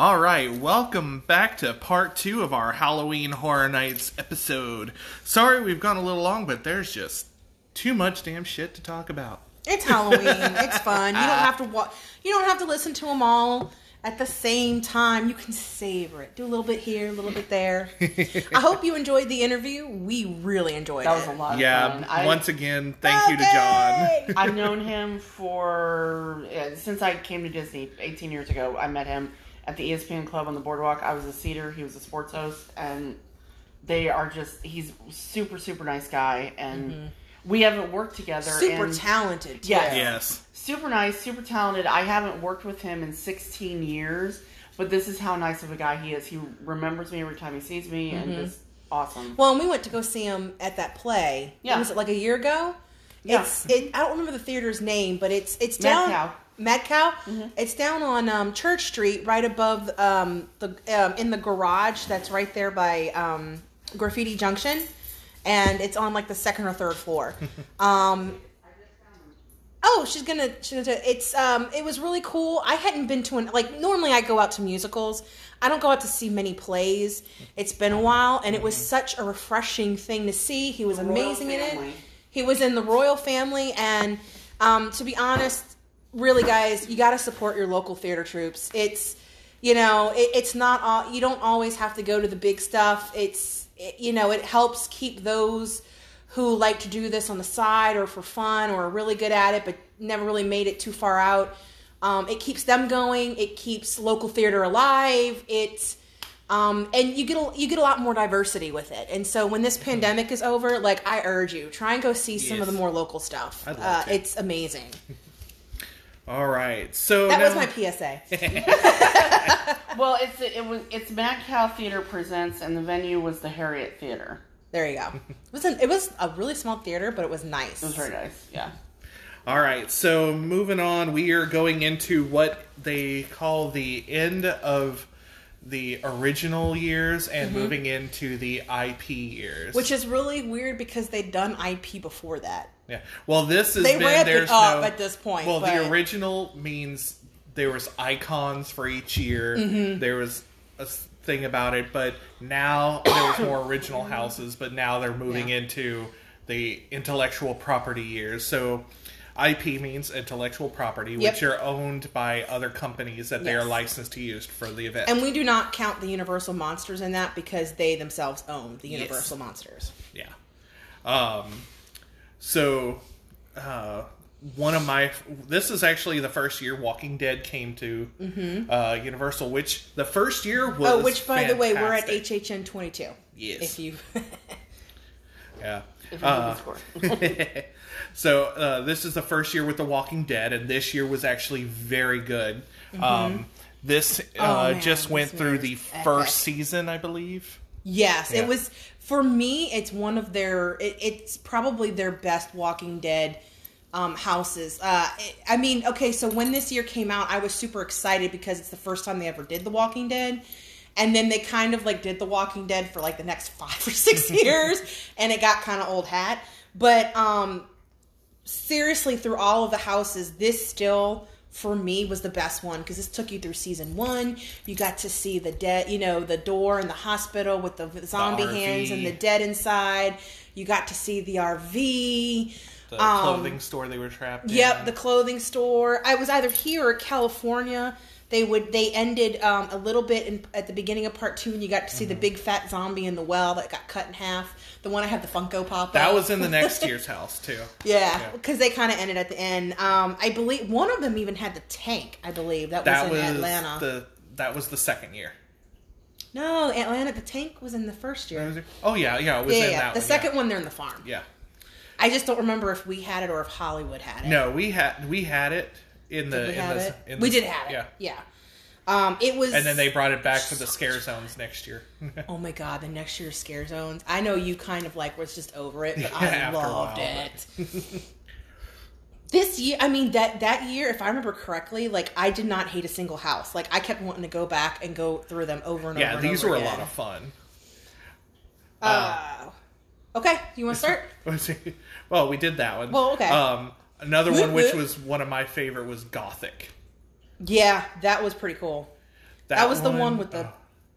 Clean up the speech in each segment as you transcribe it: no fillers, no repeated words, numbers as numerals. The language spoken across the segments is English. Alright, welcome back to part 2 of our Halloween Horror Nights episode. Sorry we've gone a little long, but there's just too much damn shit to talk about. It's Halloween. It's fun. You don't have to you don't have to listen to them all at the same time. You can savor it. Do a little bit here, a little bit there. I hope you enjoyed the interview. We really enjoyed it. That was a lot of fun. Yeah, once again, thank you to John. I've known him for, since I came to Disney 18 years ago, I met him at the ESPN Club on the boardwalk. I was a seater. He was a sports host. And they are just, he's super, super nice guy. And we haven't worked together. Super talented. Yes. Super nice, super talented. I haven't worked with him in 16 years, but this is how nice of a guy he is. He remembers me every time he sees me, and it's awesome. Well, and we went to go see him at that play. Yeah. Was it like a year ago? Yeah. I don't remember the theater's name, but it's down... Mad Cow? It's down on Church Street, right above in the garage that's right there by Graffiti Junction, and it's on like the second or third floor. It was really cool. I hadn't been to normally I go out to musicals. I don't go out to see many plays. It's been a while, and it was such a refreshing thing to see. He was amazing in it. He was in the Royal Family, and to be honest, really, guys, you got to support your local theater troupes. It's, it's not all, you don't always have to go to the big stuff. It helps keep those who like to do this on the side or for fun or are really good at it but never really made it too far out. It keeps them going. It keeps local theater alive. It's, and you get a lot more diversity with it. And so when this pandemic is over, like, I urge you, try and go see some of the more local stuff. I'd love to. It's amazing. All right, so that was my PSA. Well, it's Mad Cow Theater presents, and the venue was the Harriet Theater. There you go. It was a really small theater, but it was nice. It was very nice. Yeah. All right, so moving on, we are going into what they call the end of the original years and moving into the IP years, which is really weird because they'd done IP before that. Yeah. Well, this has been... at this point. Well, the original means there was icons for each year. There was a thing about it, but now there was more original houses, but now they're moving into the intellectual property years. So IP means intellectual property, which are owned by other companies that they are licensed to use for the event. And we do not count the Universal Monsters in that because they themselves own the Universal Monsters. Yeah. So, this is actually the first year Walking Dead came to Universal, which the first year was fantastic. The way, we're at HHN 22. Yes. If you... yeah. If you score. So, this is the first year with The Walking Dead, and this year was actually very good. This went through the first season, I believe. Yes, it was... For me, it's one of their... It's probably their best Walking Dead houses. So when this year came out, I was super excited because it's the first time they ever did The Walking Dead. And then they kind of like did The Walking Dead for like the next 5 or 6 years. And it got kind of old hat. But seriously, through all of the houses, this still... for me was the best one because this took you through season 1. You got to see the dead, the door in the hospital with the zombie hands and the dead inside. You got to see the RV, the clothing store they were trapped in. Yep, the clothing store. I was either here or California. They ended a little bit at the beginning of part 2, and you got to see the big fat zombie in the well that got cut in half. The one I had the Funko Pop. That was in the next year's house too. Yeah, because they kind of ended at the end. I believe one of them even had the tank. I believe that was in Atlanta. That was the second year. No, Atlanta. The tank was in the first year. Oh yeah, it was in that. The second one, they're in the farm. Yeah, I just don't remember if we had it or if Hollywood had it. No, we had it. We did have it. Yeah. It was, and then they brought it back for the scare zones next year. Oh my god, the next year's scare zones! I know you kind of like was just over it, but I loved it. This year, I mean that year, if I remember correctly, like I did not hate a single house. Like I kept wanting to go back and go through them over and over. Yeah, these were a lot of fun. Okay, you want to start? Well, we did that one. Well, okay. Another one, which was one of my favorite, was Gothic. Yeah, that was pretty cool. That was the one with the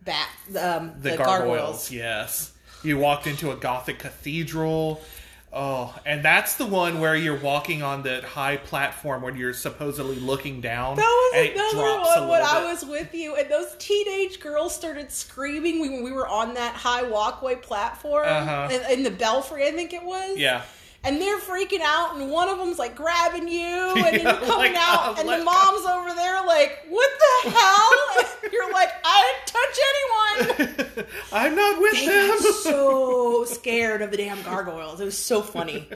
bat. The gargoyles, yes. You walked into a Gothic cathedral. Oh, and that's the one where you're walking on that high platform when you're supposedly looking down. That was another one when I was with you, and those teenage girls started screaming when we were on that high walkway platform in the belfry, I think it was. Yeah. And they're freaking out, and one of them's like grabbing you, and you're coming out, and the mom's over there like, "What the hell?" And you're like, "I didn't touch anyone. I'm not with them." I was so scared of the damn gargoyles. It was so funny.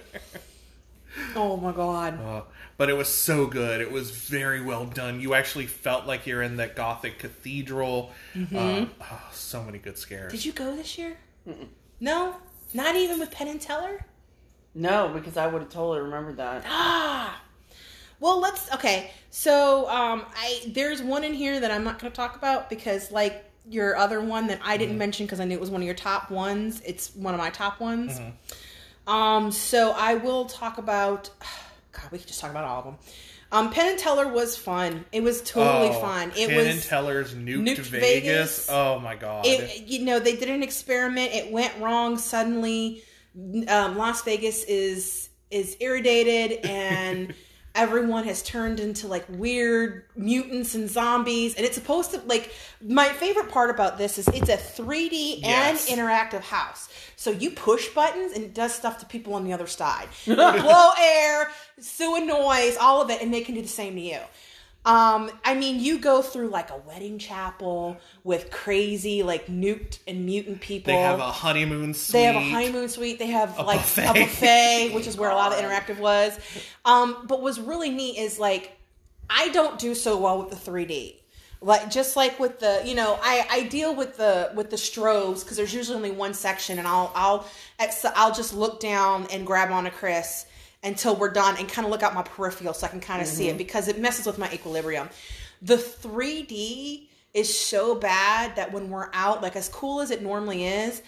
Oh my god! But it was so good. It was very well done. You actually felt like you're in that Gothic cathedral. Mm-hmm. So many good scares. Did you go this year? Mm-mm. No, not even with Penn and Teller. No, because I would have totally remembered that. Ah! Well, okay. So, there's one in here that I'm not going to talk about because, like, your other one that I didn't mention because I knew it was one of your top ones. It's one of my top ones. Mm-hmm. So I will talk about... God, we could just talk about all of them. Penn and Teller was fun. It was totally fun. It was Penn and Teller's Nuked Vegas. Oh, my God. They did an experiment. It went wrong suddenly. Las Vegas is irradiated, and everyone has turned into like weird mutants and zombies. And it's supposed to, like, my favorite part about this is it's a 3D and interactive house. So you push buttons and it does stuff to people on the other side. Blow air, sue a noise, all of it, and they can do the same to you. You go through like a wedding chapel with crazy, like, nuked and mutant people. They have a honeymoon suite. They have a buffet, which is where a lot of the interactive was. But what's really neat is, like, I don't do so well with the 3D. Like, just like with the, I deal with the strobes because there's usually only one section, and I'll just look down and grab on to Chris until we're done and kind of look out my peripheral so I can kind of see it because it messes with my equilibrium. The 3D is so bad that when we're out, like, as cool as it normally is,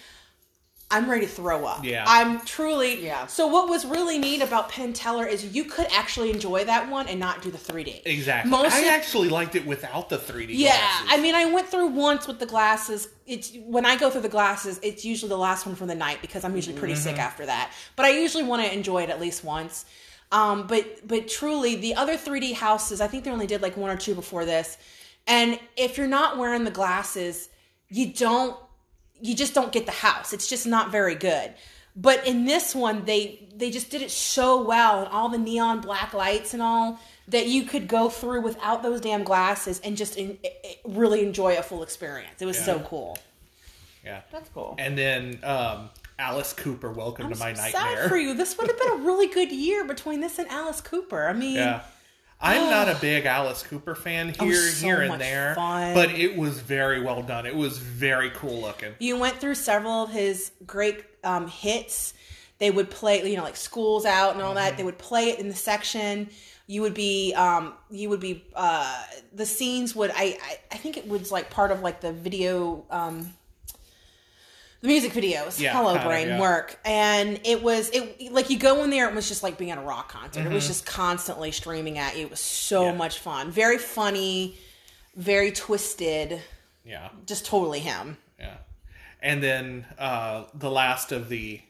I'm ready to throw up. Yeah. I'm truly... Yeah. So what was really neat about Penn and Teller is you could actually enjoy that one and not do the 3D. Exactly. Mostly, I actually liked it without the 3D glasses. Yeah. I mean, I went through once with the glasses. When I go through the glasses, it's usually the last one for the night because I'm usually pretty sick after that. But I usually want to enjoy it at least once. But truly, the other 3D houses, I think they only did like one or two before this. And if you're not wearing the glasses, you just don't get the house. It's just not very good. But in this one, they just did it so well, and all the neon black lights and all, that you could go through without those damn glasses and just really enjoy a full experience. It was so cool. Yeah. That's cool. And then Alice Cooper, Welcome to My Nightmare. I'm sad for you. This would have been a really good year between this and Alice Cooper. I mean... Yeah. I'm not a big Alice Cooper fan here and there, but it was very well done. It was very cool looking. You went through several of his great hits. They would play, like School's Out and all that. They would play it in the section. The scenes would, I think it was like part of like the video, the music videos, yeah, hello brain work, and it was like you go in there. It was just like being at a rock concert. It was just constantly streaming at you. It was so much fun, very funny, very twisted. Yeah, just totally him. Yeah, and then the last of the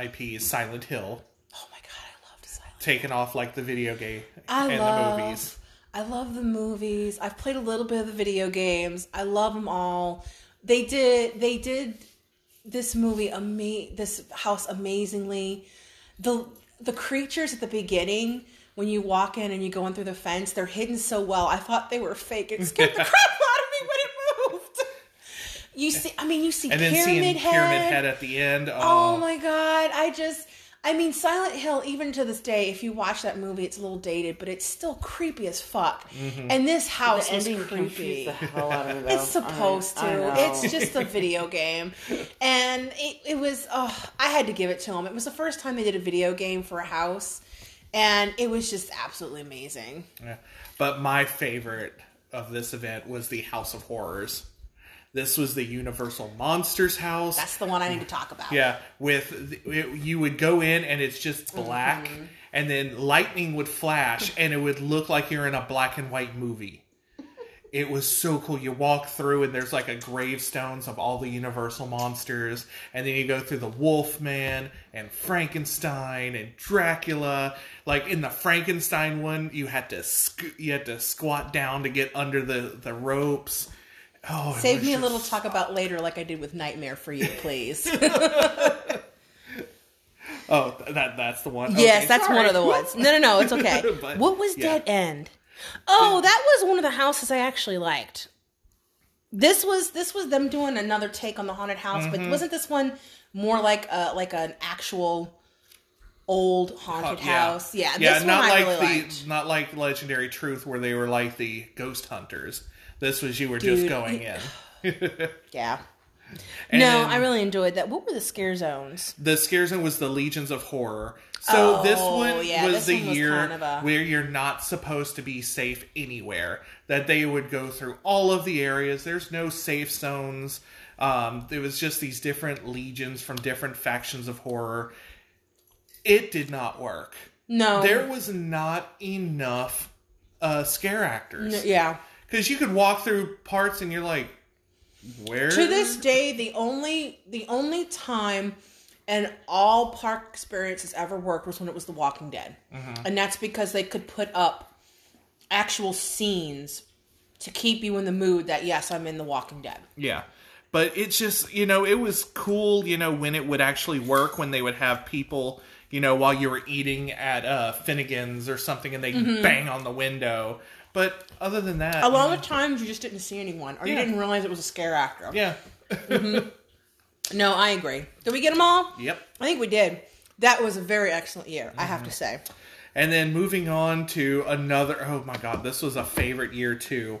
IP is Silent Hill. Oh my god, I loved Silent Hill. Taken off like the video game the movies. I love the movies. I've played a little bit of the video games. I love them all. They did. This movie, this house amazingly. The creatures at the beginning, when you walk in and you go in through the fence, they're hidden so well. I thought they were fake. It scared the crap out of me when it moved. You see and then Pyramid Head. Pyramid Head at the end. Oh my God. Silent Hill, even to this day, if you watch that movie, it's a little dated, but it's still creepy as fuck. Mm-hmm. And this house is creepy. The hell out of it, it's supposed to. It's just a video game. And it was, I had to give it to them. It was the first time they did a video game for a house. And it was just absolutely amazing. Yeah. But my favorite of this event was the House of Horrors. This was the Universal Monsters house. That's the one I need to talk about. Yeah, you would go in and it's just black, and then lightning would flash, and it would look like you're in a black and white movie. It was so cool. You walk through and there's like a gravestones of all the Universal monsters, and then you go through the Wolfman and Frankenstein and Dracula. Like in the Frankenstein one, you had to squat down to get under the ropes. Oh, save me a little talk about later, like I did with Nightmare for You, please. Oh, that's the one. Okay, yes, that's sorry. One of the ones. No, it's okay. But, what was Dead End? Oh, that was one of the houses I actually liked. This was them doing another take on the haunted house, mm-hmm. but wasn't this one more like an actual old haunted house? Yeah, this not one I like really liked. Not like Legendary Truth where they were like the ghost hunters. This was just going in. Yeah. And no, I really enjoyed that. What were the scare zones? The scare zone was the Legions of Horror. So this one was the year where you're not supposed to be safe anywhere. That they would go through all of the areas. There's no safe zones. It was just these different legions from different factions of horror. It did not work. No. There was not enough scare actors. Yeah. Because you could walk through parts and you're like, where? To this day, the only time an all park experience has ever worked was when it was The Walking Dead. Mm-hmm. And that's because they could put up actual scenes to keep you in the mood that, yes, I'm in The Walking Dead. Yeah. But it's just, it was cool, when it would actually work, when they would have people, while you were eating at Finnegan's or something and they mm-hmm. bang on the window. But other than that... A lot of times you just didn't see anyone. Or you didn't realize it was a scare actor. Yeah. mm-hmm. No, I agree. Did we get them all? Yep. I think we did. That was a very excellent year, mm-hmm. I have to say. And then moving on to another... Oh my God, this was a favorite year too.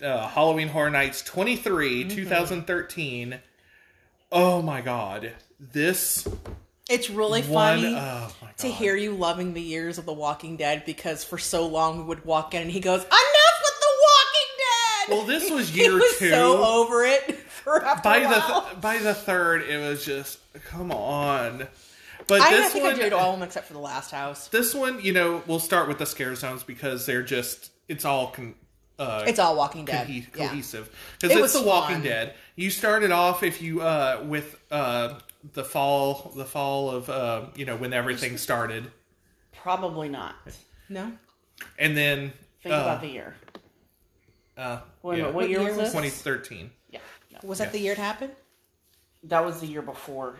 Halloween Horror Nights 23, mm-hmm. 2013. Oh my God. This... It's really funny to hear you loving the years of The Walking Dead, because for so long we would walk in and he goes, enough with The Walking Dead! Well, this was year two. He was so over it for a while. By the third, it was just, come on. But I enjoyed all of them except for the last house. This one, we'll start with the scare zones because they're just, it's all... it's all Walking Dead. Cohesive. Because it's The Walking Dead. You started off with the fall of when everything started. Probably not. No. And then think about the year. What year was this? 2013. Yeah. No. Was that the year it happened? That was the year before.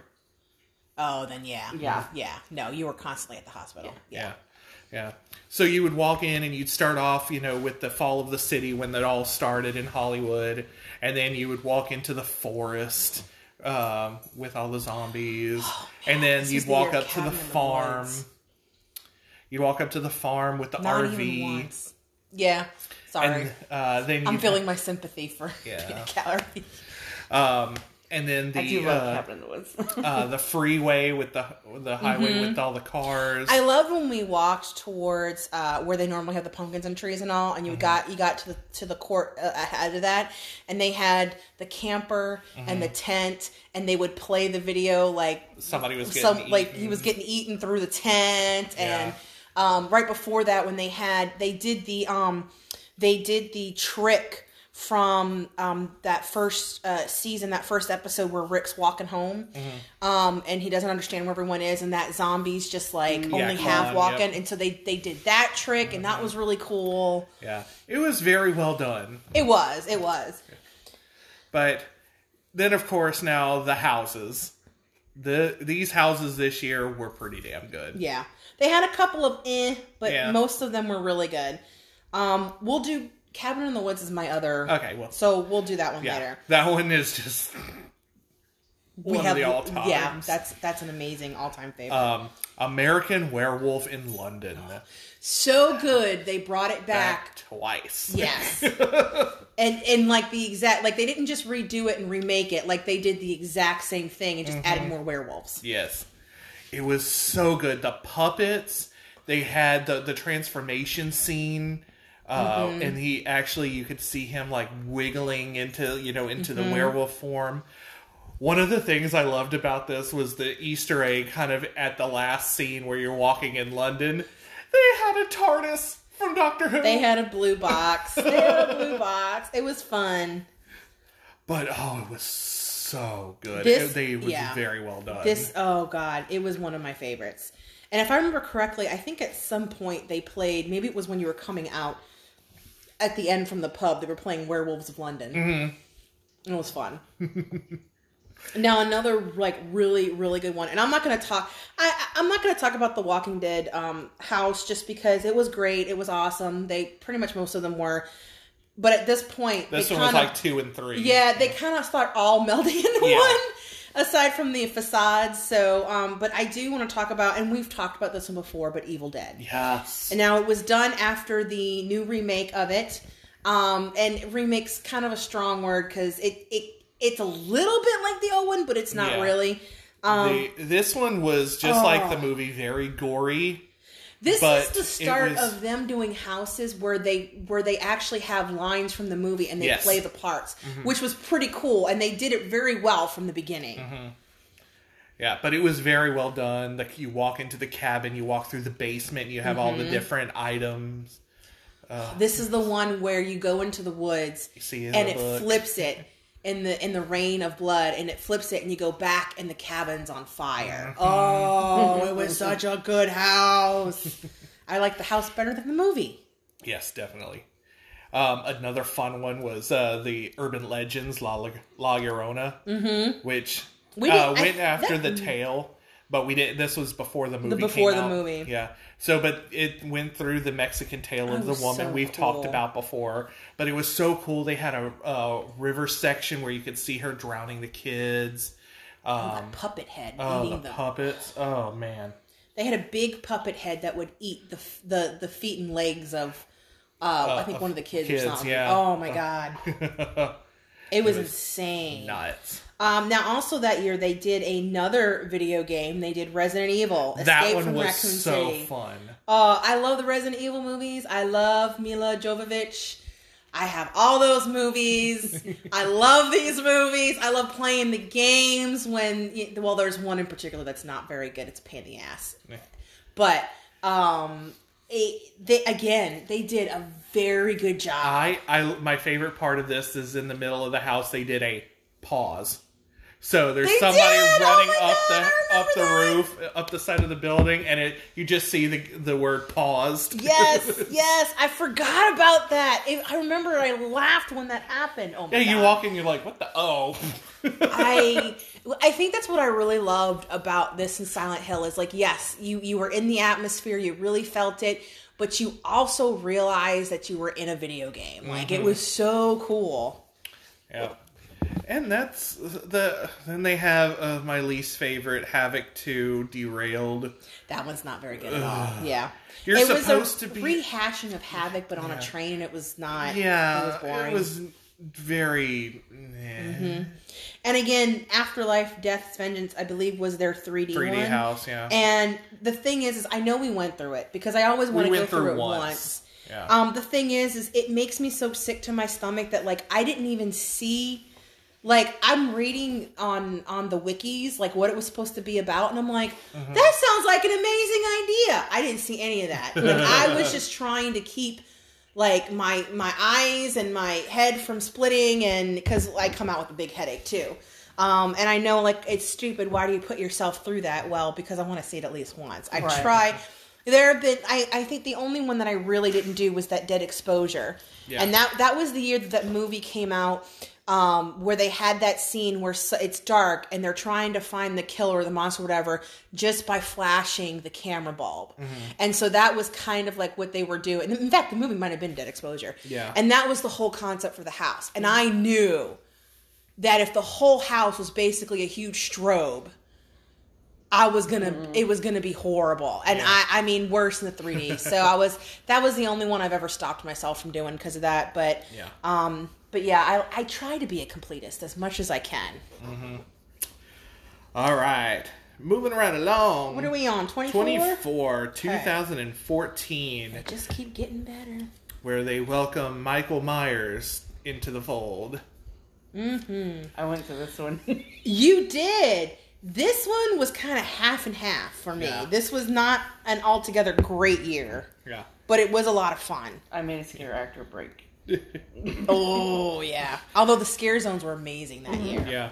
Oh, then yeah. No, you were constantly at the hospital. Yeah. So you would walk in and you'd start off, with the fall of the city when that all started in Hollywood, and then you would walk into the forest. With all the zombies, and then you'd walk up to the farm. You walk up to the farm with the RV. Yeah, sorry. And, then I'm feeling my sympathy for Cabin in the RV. And then I do love Cabin in the Woods. The freeway with the highway mm-hmm. with all the cars. I love when we walked towards where they normally have the pumpkins and trees and all, and you mm-hmm. got to the court ahead of that, and they had the camper mm-hmm. and the tent, and they would play the video like somebody was getting eaten. He was getting eaten through the tent, and right before that when they did the trick from that first season, that first episode where Rick's walking home, mm-hmm. And he doesn't understand where everyone is, and that zombie's just like only half walking, and so they did that trick, mm-hmm. and that was really cool. Yeah, it was very well done. It was. But then, of course, now the houses. These houses this year were pretty damn good. Yeah, they had a couple of but most of them were really good. We'll do. Cabin in the Woods is my other... Okay, well... So, we'll do that one later. That one is just... one of the all-times. Yeah, that's an amazing all-time favorite. American Werewolf in London. So good. They brought it back. Twice. Yes. and like, the exact... Like, they didn't just redo it and remake it. Like, they did the exact same thing and just mm-hmm. added more werewolves. Yes. It was so good. The puppets. They had the transformation scene... mm-hmm. and he actually, you could see him like wiggling into mm-hmm. the werewolf form. One of the things I loved about this was the Easter egg kind of at the last scene where you're walking in London. They had a TARDIS from Doctor Who. They had a blue box. It was fun. But, oh, it was so good. It was very well done. It was one of my favorites. And if I remember correctly, I think at some point they played, maybe it was when you were coming out, at the end from the pub, they were playing Werewolves of London. Mm-hmm. It was fun. Now, another, really, really good one. And I'm not going to talk... I'm not going to talk about The Walking Dead house just because it was great. It was awesome. They... Pretty much most of them were. But at this point... This one was like 2 and 3. Yeah, they kind of start all melding into one. Aside from the facades. So, but I do want to talk about... And we've talked about this one before, but Evil Dead. Yes. And now it was done after the new remake of it. And remake's kind of a strong word because it's a little bit like the old one, but it's not really. This one was just like the movie, very gory. This is the start of them doing houses where they actually have lines from the movie and they play the parts, which was pretty cool. And they did it very well from the beginning. Mm-hmm. Yeah, but it was very well done. Like you walk into the cabin, you walk through the basement, you have all the different items. This is the one where you go into the woods and it flips it. In the rain of blood, and it flips it, and you go back, and the cabin's on fire. Oh, it was such a good house. I like the house better than the movie. Yes, definitely. Another fun one was the urban legends La Llorona, which went after the tale, but we didn't. This was before the movie. Yeah. So, but it went through the Mexican tale of the woman we've talked about before. But it was so cool. They had a river section where you could see her drowning the kids. The puppet head. The puppets. Oh, man. They had a big puppet head that would eat the feet and legs of, I think, one of the kids or something. Yeah. Oh, my God. It was insane. Nuts. Now, also that year, they did another video game. They did Resident Evil. Escape from Raccoon City was so fun. I love the Resident Evil movies. I love Mila Jovovich. I have all those movies. I love these movies. I love playing the games there's one in particular that's not very good. It's a pain in the ass. Yeah. But, they did a very good job. My favorite part of this is in the middle of the house, they did a pause. So there's somebody running up the roof, up the side of the building, and you just see the word paused. Yes, I forgot about that. I remember I laughed when that happened. Oh my God. You walk in, you're like, what the oh? I think that's what I really loved about this in Silent Hill is like, yes, you were in the atmosphere, you really felt it, but you also realized that you were in a video game. Like it was so cool. Yeah. And that's then they have my least favorite, Havoc 2, Derailed. That one's not very good at all. Yeah. It was supposed to be a rehashing of Havoc, but on a train, and it was not. Yeah. It was boring. It was very... And again, Afterlife, Death's Vengeance, I believe, was their 3D one. 3D house, yeah. And the thing is I know we went through it, because I always want to go through it once. Yeah. The thing is it makes me so sick to my stomach that, I didn't even see... I'm reading on the wikis, what it was supposed to be about, and I'm like, that sounds like an amazing idea. I didn't see any of that. I was just trying to keep, my eyes and my head from splitting, and because I come out with a big headache, too. And I know, it's stupid. Why do you put yourself through that? Well, because I want to see it at least once. I try... There have been, I think the only one that I really didn't do was that Dead Exposure. Yeah. And that was the year that movie came out where they had that scene where it's dark and they're trying to find the killer or the monster or whatever just by flashing the camera bulb. Mm-hmm. And so that was kind of what they were doing. In fact, the movie might have been Dead Exposure. Yeah. And that was the whole concept for the house. And I knew that if the whole house was basically a huge strobe, it was gonna be horrible. And I mean, worse than the 3D. So that was the only one I've ever stopped myself from doing because of that. But, I try to be a completist as much as I can. Mm-hmm. All right. Moving right along. What are we on? 24? 24, 2014. They just keep getting better. Where they welcome Michael Myers into the fold. Mm-hmm. I went to this one. You did. This one was kind of half and half for me. Yeah. This was not an altogether great year. Yeah. But it was a lot of fun. I made a scare actor break. Oh, yeah. Although the scare zones were amazing that year. Yeah.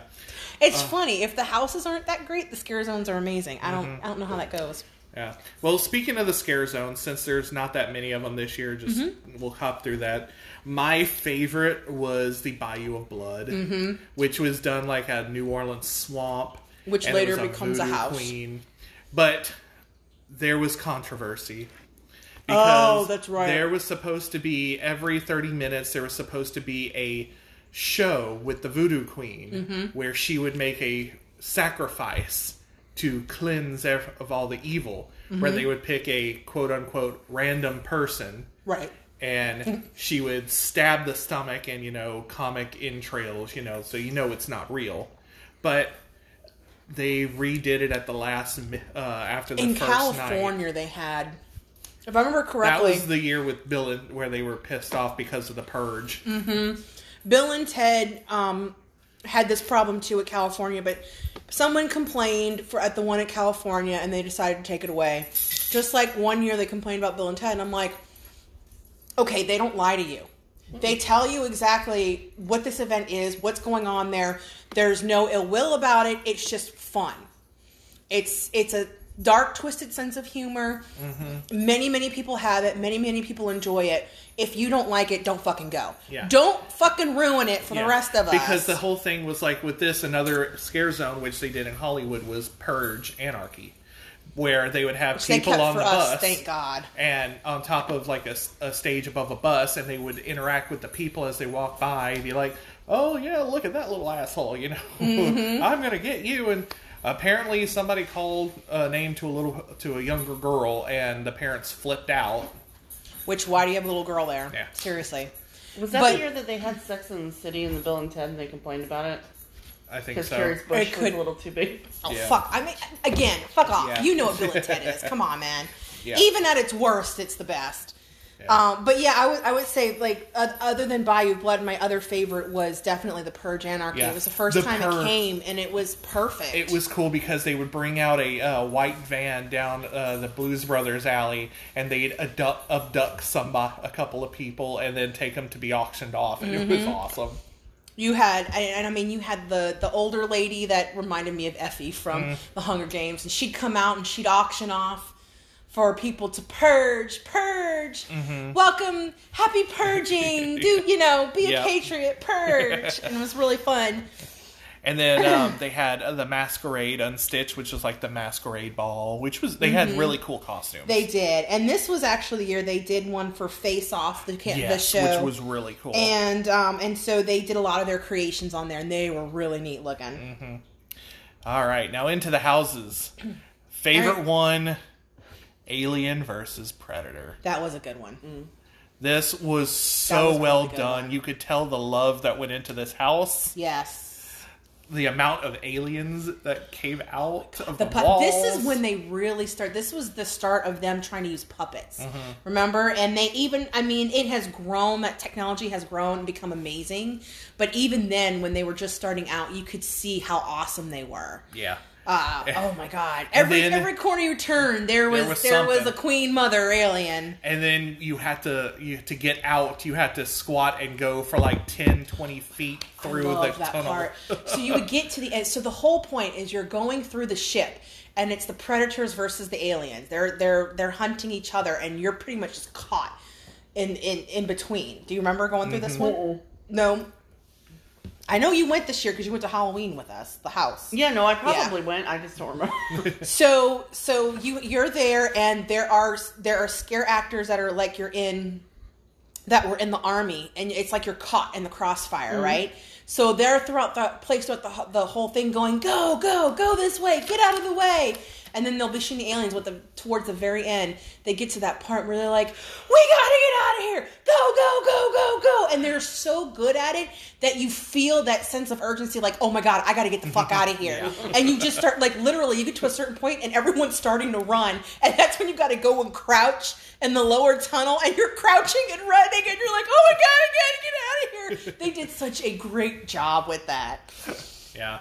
It's funny. If the houses aren't that great, the scare zones are amazing. I don't know how that goes. Yeah. Well, speaking of the scare zones, since there's not that many of them this year, just we'll hop through that. My favorite was the Bayou of Blood, which was done like a New Orleans swamp. Which later becomes a house. Queen. But there was controversy. Because that's right. There was supposed to be, every 30 minutes, there was supposed to be a show with the voodoo queen where she would make a sacrifice to cleanse of all the evil, where they would pick a quote-unquote random person. Right. And she would stab the stomach and, comic entrails, so it's not real. But they redid it at the last, after the first night. In California, they had... If I remember correctly... That was the year with Bill and... Where they were pissed off because of the purge. Mm-hmm. Bill and Ted had this problem, too, at California. But someone complained at the one at California, and they decided to take it away. Just like one year they complained about Bill and Ted. And I'm like, okay, they don't lie to you. They tell you exactly what this event is, what's going on there. There's no ill will about it. It's just fun. It's a... dark, twisted sense of humor. Mm-hmm. Many, many people have it. Many, many people enjoy it. If you don't like it, don't fucking go. Yeah. Don't fucking ruin it for the rest of us. Because the whole thing was like with this, another scare zone, which they did in Hollywood, was Purge Anarchy, where they would have people on the bus. Thank God. And on top of like a stage above a bus, and they would interact with the people as they walk by and be like, oh yeah, look at that little asshole, I'm going to get you. And apparently, somebody called a name to a younger girl, and the parents flipped out. Which, why do you have a little girl there? Yeah. Seriously. Was that the year that they had Sex in the City and the Bill and Ted, and they complained about it? I think so. Because Carrie's bush was a little too big. Oh, yeah. Fuck. I mean, again, fuck off. Yeah. You know what Bill and Ted is. Come on, man. Yeah. Even at its worst, it's the best. Yeah. But yeah, I would say, like, other than Bayou Blood, my other favorite was definitely the Purge Anarchy. Yeah. It was the first time it came, and it was perfect. It was cool because they would bring out a white van down the Blues Brothers alley, and they'd abduct somebody, a couple of people, and then take them to be auctioned off, and it was awesome. You had, and I mean, you had the older lady that reminded me of Effie from The Hunger Games, and she'd come out and she'd auction off for people to purge, welcome, happy purging, be a patriot, purge. And it was really fun. And then they had the Masquerade Unstitched, which was like the Masquerade Ball, which was, they had really cool costumes. They did. And this was actually the year they did one for Face Off, the show. Which was really cool. And so they did a lot of their creations on there, and they were really neat looking. Mm-hmm. All right, now into the houses. Favorite one... Alien versus Predator. That was a good one. This was so well done. You could tell the love that went into this house. Yes. The amount of aliens that came out of the walls. This is when they really start. This was the start of them trying to use puppets. Remember? And they even, I mean, it has grown. That technology has grown and become amazing. But even then, when they were just starting out, you could see how awesome they were. Yeah. Oh my God! Every corner you turned, there was a queen mother alien. And then you had to get out. You had to squat and go for like 10, 20 feet through that tunnel. Part. So you would get to the end. So the whole point is you're going through the ship, and it's the predators versus the aliens. They're hunting each other, and you're pretty much just caught in between. Do you remember going through this one? No. I know you went this year because you went to Halloween with us, the house. Yeah, no, I probably went. I just don't remember. So you're there, and there are scare actors that are like that were in the army, and it's like you're caught in the crossfire, right? So they're throughout the whole thing going, go, go, go this way, get out of the way. And then they'll be shooting aliens towards the very end. They get to that part where they're like, we gotta get out of here. Go, go, go, go, go. And they're so good at it that you feel that sense of urgency like, oh my God, I gotta get the fuck out of here. Yeah. And you just start, like literally, you get to a certain point and everyone's starting to run. And that's when you gotta go and crouch in the lower tunnel. And you're crouching and running and you're like, oh my God, I gotta get out of here. They did such a great job with that. Yeah.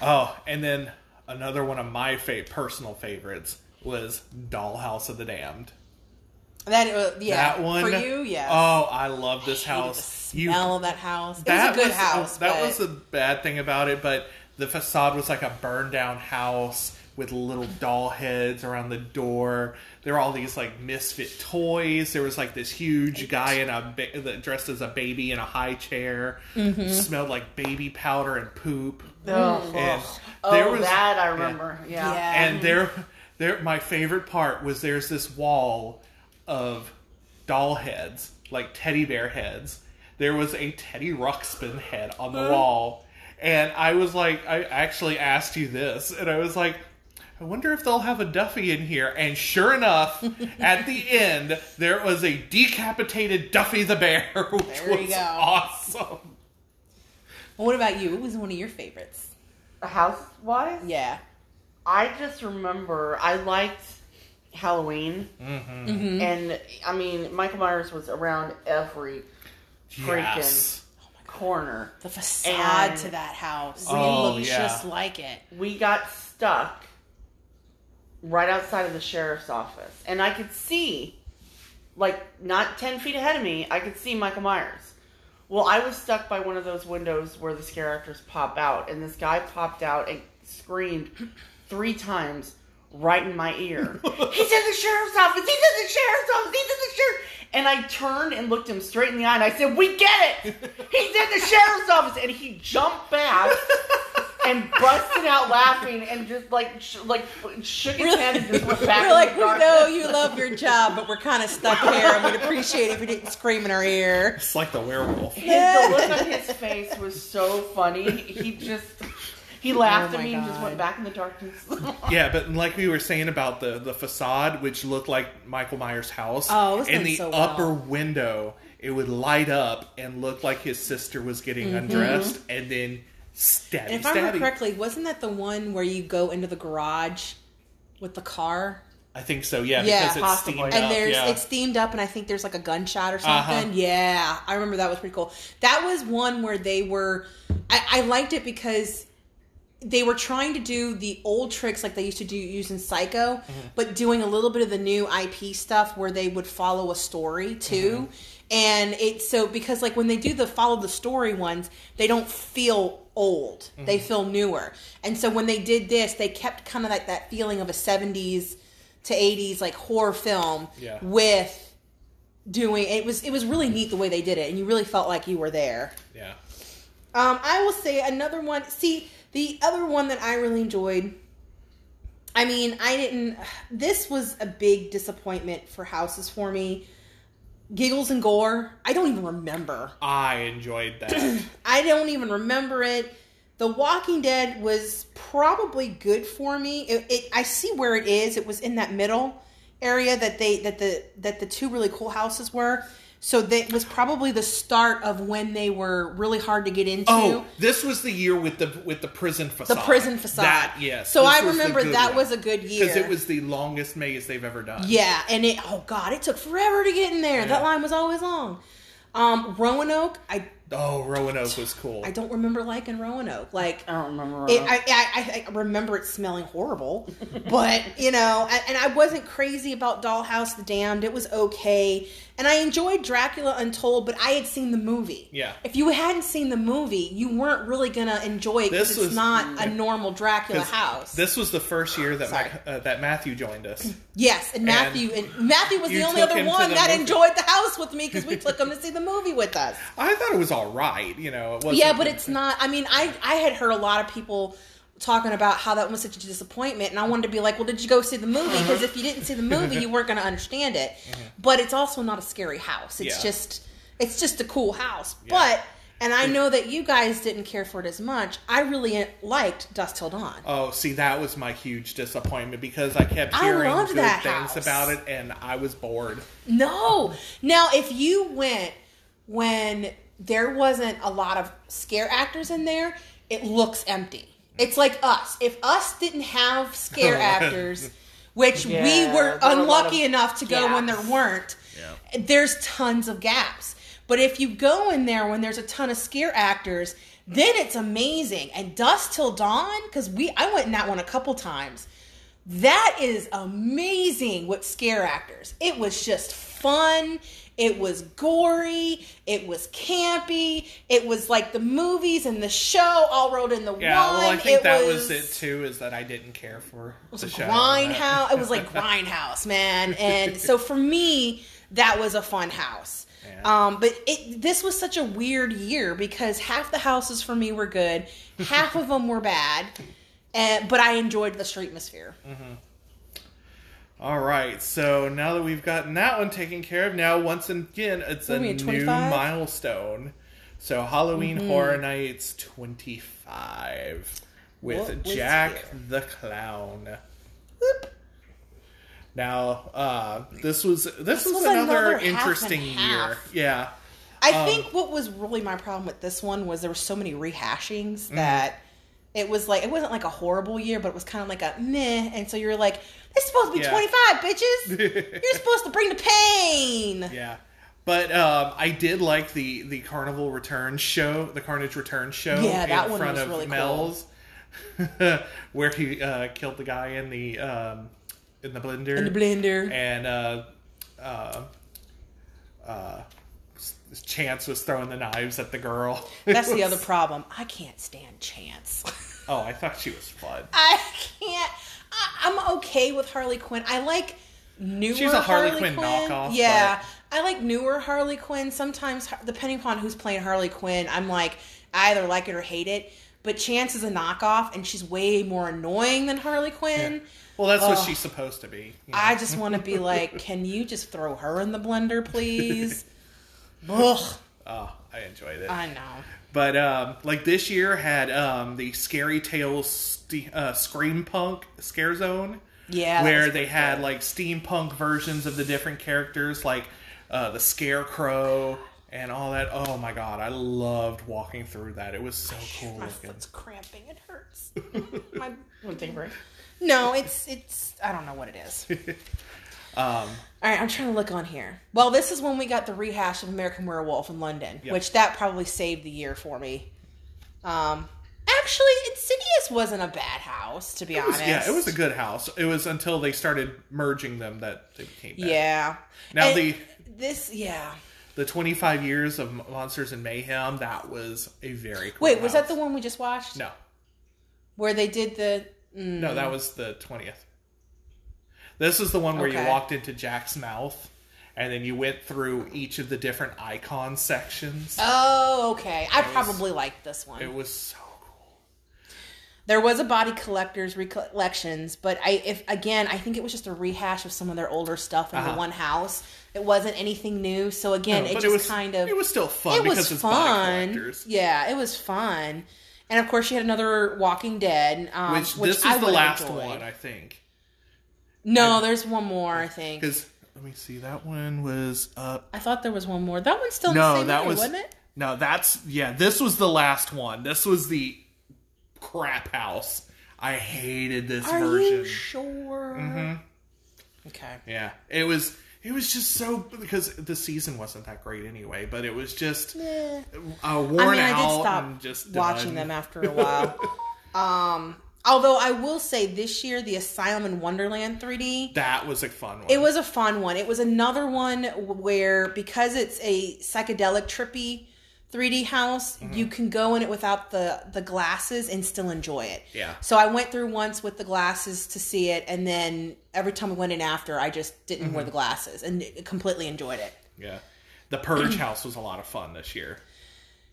Oh, and then... Another one of my personal favorites was Dollhouse of the Damned. That one for you, yeah. Oh, I love this house. The smell of that house. It was a good house. That was the bad thing about it, but the facade was like a burned down house with little doll heads around the door. There were all these like misfit toys. There was like this huge guy dressed as a baby in a high chair. Mm-hmm. Smelled like baby powder and poop. That I remember. Yeah. And there, my favorite part was there's this wall of doll heads, like teddy bear heads. There was a Teddy Ruxpin head on the wall, and I was like, I actually asked you this, and I was like, I wonder if they'll have a Duffy in here. And sure enough, at the end, there was a decapitated Duffy the Bear, which was awesome. Well, what about you? What was one of your favorites? House-wise? Yeah. I just remember, I liked Halloween, mm-hmm. and I mean Michael Myers was around every freaking corner. The facade to that house looked just like it. We got stuck right outside of the sheriff's office, and I could see, like, not 10 feet ahead of me, I could see Michael Myers. Well, I was stuck by one of those windows where the scare actors pop out, and this guy popped out and screamed 3 times. Right in my ear. He's in the sheriff's office. He's in the sheriff's office. He's in the sheriff. And I turned and looked him straight in the eye, and I said, "We get it. He's in the sheriff's office." And he jumped back and busted out laughing and just like shook his hand and just went back. We're like, "We know you love your job, but we're kind of stuck here, and we'd appreciate it if you didn't scream in our ear." It's like the werewolf. The look on his face was so funny. He laughed at me and just went back in the darkness. Yeah, but like we were saying about the facade, which looked like Michael Myers' house. Oh, it was in the upper window, it would light up and look like his sister was getting undressed, and then stabby. And if I remember correctly, wasn't that the one where you go into the garage with the car? I think so, yeah because it's possibly. Themed up. And it's themed up, and I think there's like a gunshot or something. Uh-huh. Yeah, I remember that was pretty cool. That was one where they were... I liked it because... They were trying to do the old tricks like they used to use in Psycho, but doing a little bit of the new IP stuff where they would follow a story too. Mm-hmm. And because like when they do the follow the story ones, they don't feel old. Mm-hmm. They feel newer. And so when they did this, they kept kind of like that feeling of a 70s to 80s like horror film with doing... It was really neat the way they did it, and you really felt like you were there. Yeah. I will say another one... The other one that I really enjoyed, I mean, this was a big disappointment for houses for me. Giggles and Gore, I don't even remember. I enjoyed that. I don't even remember it. The Walking Dead was probably good for me. I see where it is. It was in that middle area that the two really cool houses were. So that was probably the start of when they were really hard to get into. Oh, this was the year with the prison facade. The prison facade. Yes. So I remember that was a good year. Because it was the longest maze they've ever done. Yeah, and it took forever to get in there. Yeah. That line was always long. Roanoke, Roanoke was cool. I don't remember liking Roanoke. Like, I don't remember Roanoke. I remember it smelling horrible, but and I wasn't crazy about Dollhouse the Damned. It was okay, and I enjoyed Dracula Untold, but I had seen the movie. Yeah. If you hadn't seen the movie, you weren't really gonna enjoy it because it's not a normal Dracula house. This was the first year that that Matthew joined us. Yes, and Matthew was the only other one that enjoyed the house with me because we took him to see the movie with us. I thought it was all right, It wasn't but it's not. I mean, I had heard a lot of people talking about how that was such a disappointment, and I wanted to be like, well, did you go see the movie? Because if you didn't see the movie, you weren't going to understand it. Mm-hmm. But it's also not a scary house. It's just a cool house. Yeah. But I know that you guys didn't care for it as much. I really liked Dusk Till Dawn. Oh, see, that was my huge disappointment because I kept hearing good things about it, and I was bored. No, now if you went when there wasn't a lot of scare actors in there, it looks empty. It's like Us. If Us didn't have scare actors, which we were unlucky enough to go when there weren't, there's tons of gaps. But if you go in there when there's a ton of scare actors, Then it's amazing. And Dusk Till Dawn, because I went in that one a couple times. That is amazing with scare actors. It was just fun. It was gory. It was campy. It was like the movies and the show all rolled in the one. Yeah, well, I think that was it too, is that I didn't care for the show. Grindhouse. It was like Grindhouse, man. And so for me, that was a fun house. Yeah. But this was such a weird year because half the houses for me were good. Half of them were bad. But I enjoyed the streetmosphere. Mm-hmm. All right, so now that we've gotten that one taken care of, now once again, it's a new milestone. So Halloween Horror Nights 25 with Jack the Clown. Whoop. Now, this was another interesting year. Yeah, I think what was really my problem with this one was there were so many rehashings that. It was like, it wasn't like a horrible year, but it was kind of like a meh. And so you're like, it's supposed to be 25, bitches. You're supposed to bring the pain. Yeah. But I did like the Carnival Return show, the Carnage Return show. Yeah, that one was really cool. In front of Mel's, where he killed the guy in the blender. In the blender. And Chance was throwing the knives at the girl. That's the other problem. I can't stand Chance. Oh, I thought she was fun. I can't. I'm okay with Harley Quinn. I like newer. She's a Harley Quinn knockoff. Yeah, but I like newer Harley Quinn. Sometimes, depending upon who's playing Harley Quinn, I'm like, I either like it or hate it. But Chance is a knockoff, and she's way more annoying than Harley Quinn. Yeah. Well, that's what she's supposed to be. You know? I just want to be like, can you just throw her in the blender, please? Ugh. Oh, I enjoyed it. I know. But, like, this year had the Scary Tales Scream Punk Scare Zone. Yeah. Where they had, like, steampunk versions of the different characters, like the Scarecrow and all that. Oh, my God. I loved walking through that. It was so cool. My foot's cramping. It hurts. My favorite. No, it's... I don't know what it is. All right, I'm trying to look on here. Well, this is when we got the rehash of American Werewolf in London, which that probably saved the year for me. Actually, Insidious wasn't a bad house, to be honest. Yeah, it was a good house. It was until they started merging them that they became bad. Yeah. Now and the 25 years of Monsters and Mayhem, that was a very cool house. Was that the one we just watched? No. Where they did the... No, that was the 20th. This is the one where you walked into Jack's mouth, and then you went through each of the different icon sections. Oh, okay. I probably liked this one. It was so cool. There was a Body Collector's Recollections, but I think it was just a rehash of some of their older stuff in the one house. It wasn't anything new, so again, it was still fun because it's Body Collectors. Yeah, it was fun. And of course, you had another Walking Dead, which this was the last one, I think. No, there's one more, I think. Because, let me see, that one was up. I thought there was one more. That one's still wasn't it? No, this was the last one. This was the crap house. I hated this version. Are you sure? Mm-hmm. Okay. Yeah. It was just so, because the season wasn't that great anyway, but it was just worn out. I did stop just watching them after a while. Although I will say this year, the Asylum in Wonderland 3D. That was a fun one. It was a fun one. It was another one where, because it's a psychedelic trippy 3D house, you can go in it without the glasses and still enjoy it. Yeah. So I went through once with the glasses to see it, and then every time I went in after, I just didn't wear the glasses and completely enjoyed it. Yeah. The Purge house was a lot of fun this year.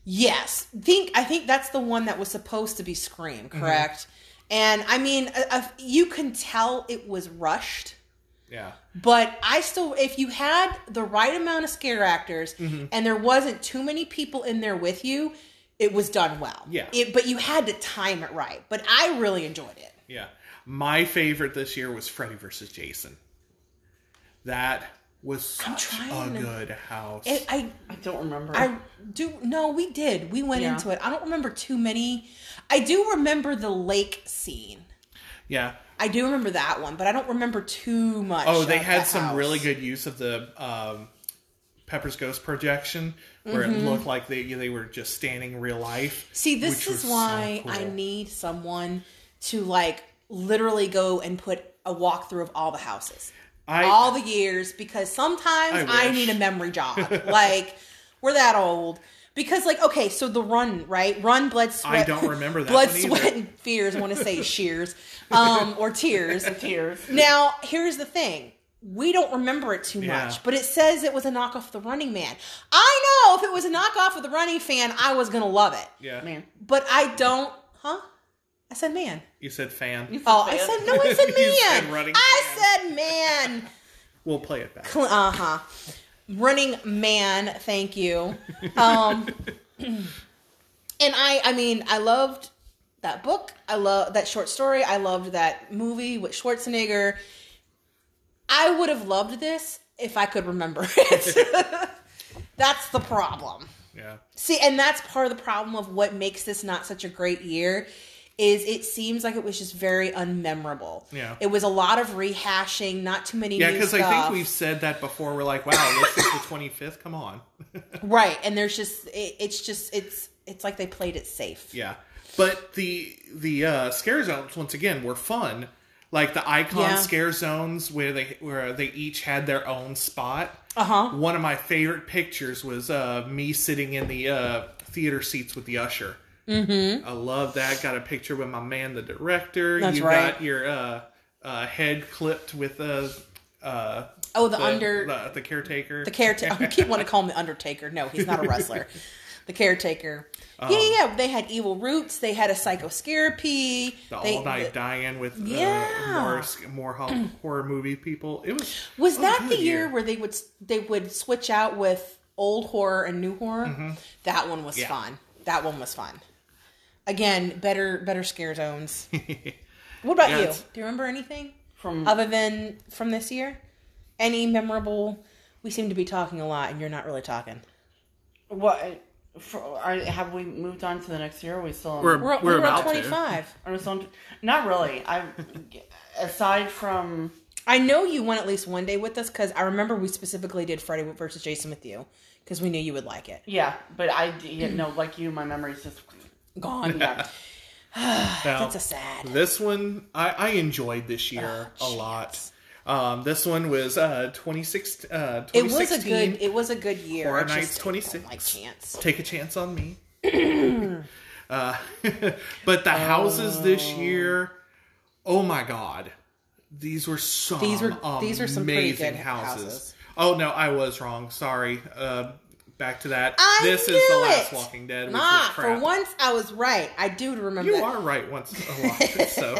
Yes. I think that's the one that was supposed to be Scream, correct? Mm-hmm. And, I mean, you can tell it was rushed. Yeah. But I still, if you had the right amount of scare actors and there wasn't too many people in there with you, it was done well. Yeah. But you had to time it right. But I really enjoyed it. Yeah. My favorite this year was Freddy vs. Jason. That was such a good house. I don't remember. I do. No, we did. We went into it. I don't remember too many. I do remember the lake scene. Yeah. I do remember that one, but I don't remember too much. Oh, they had some really good use of the Pepper's Ghost projection where it looked like they were just standing in real life. See, this is why so cool. I need someone to like literally go and put a walkthrough of all the houses. All the years, because sometimes I need a memory job. Like, we're that old. Because, like, okay, so the Run, right? Run, Blood, Sweat. I don't remember that Blood, Sweat, and Fears. I want to say Shears. Or Tears. Tears. Now, here's the thing. We don't remember it too much, but it says it was a knockoff of The Running Man. I know if it was a knockoff of The Running Fan, I was going to love it. Yeah. Man. But I don't, I said man. You said fan. I said, no, I said man. Said running I fan. Said man. We'll play it back. Running Man, thank you. And I mean, I loved that book. I love that short story. I loved that movie with Schwarzenegger. I would have loved this if I could remember it. That's the problem. Yeah. See, and that's part of the problem of what makes this not such a great year. Is it seems like it was just very unmemorable. Yeah. It was a lot of rehashing, not too many new stuff. Yeah, because I think we've said that before. We're like, wow, this is the 25th? Come on. Right. And there's just, it's like they played it safe. Yeah. But the scare zones, once again, were fun. Like the Icon scare zones where they each had their own spot. Uh-huh. One of my favorite pictures was me sitting in the theater seats with the usher. Mm-hmm. I love that. Got a picture with my man, the director. That's right. You got your head clipped with the caretaker. The caretaker. I keep wanting to call him the Undertaker. No, he's not a wrestler. The caretaker. Yeah. They had Evil Roots. They had a Psycho Scarapy. The All Night Dine with more horror movie people. It was that the year where they would switch out with old horror and new horror. Mm-hmm. That one was fun. That one was fun. Again, better scare zones. What about you? Do you remember anything from this year? Any memorable? We seem to be talking a lot, and you're not really talking. What? Have we moved on to the next year? Or are we still? We're about 25. Not really. Aside from. I know you went at least one day with us because I remember we specifically did Freddy versus Jason with you because we knew you would like it. Yeah, but I didn't know, like you, my memory's just gone. Yeah. That's a sad. This one, I enjoyed this year a lot. This one was 2016. It was a good year. Horror Nights 26. I can't. Take a chance on me. But the houses this year, oh my God. These were some amazing pretty good houses. Oh no, I was wrong. Sorry. Back to that. This is the last Walking Dead. For once I was right. I do remember. You are right once a lot. So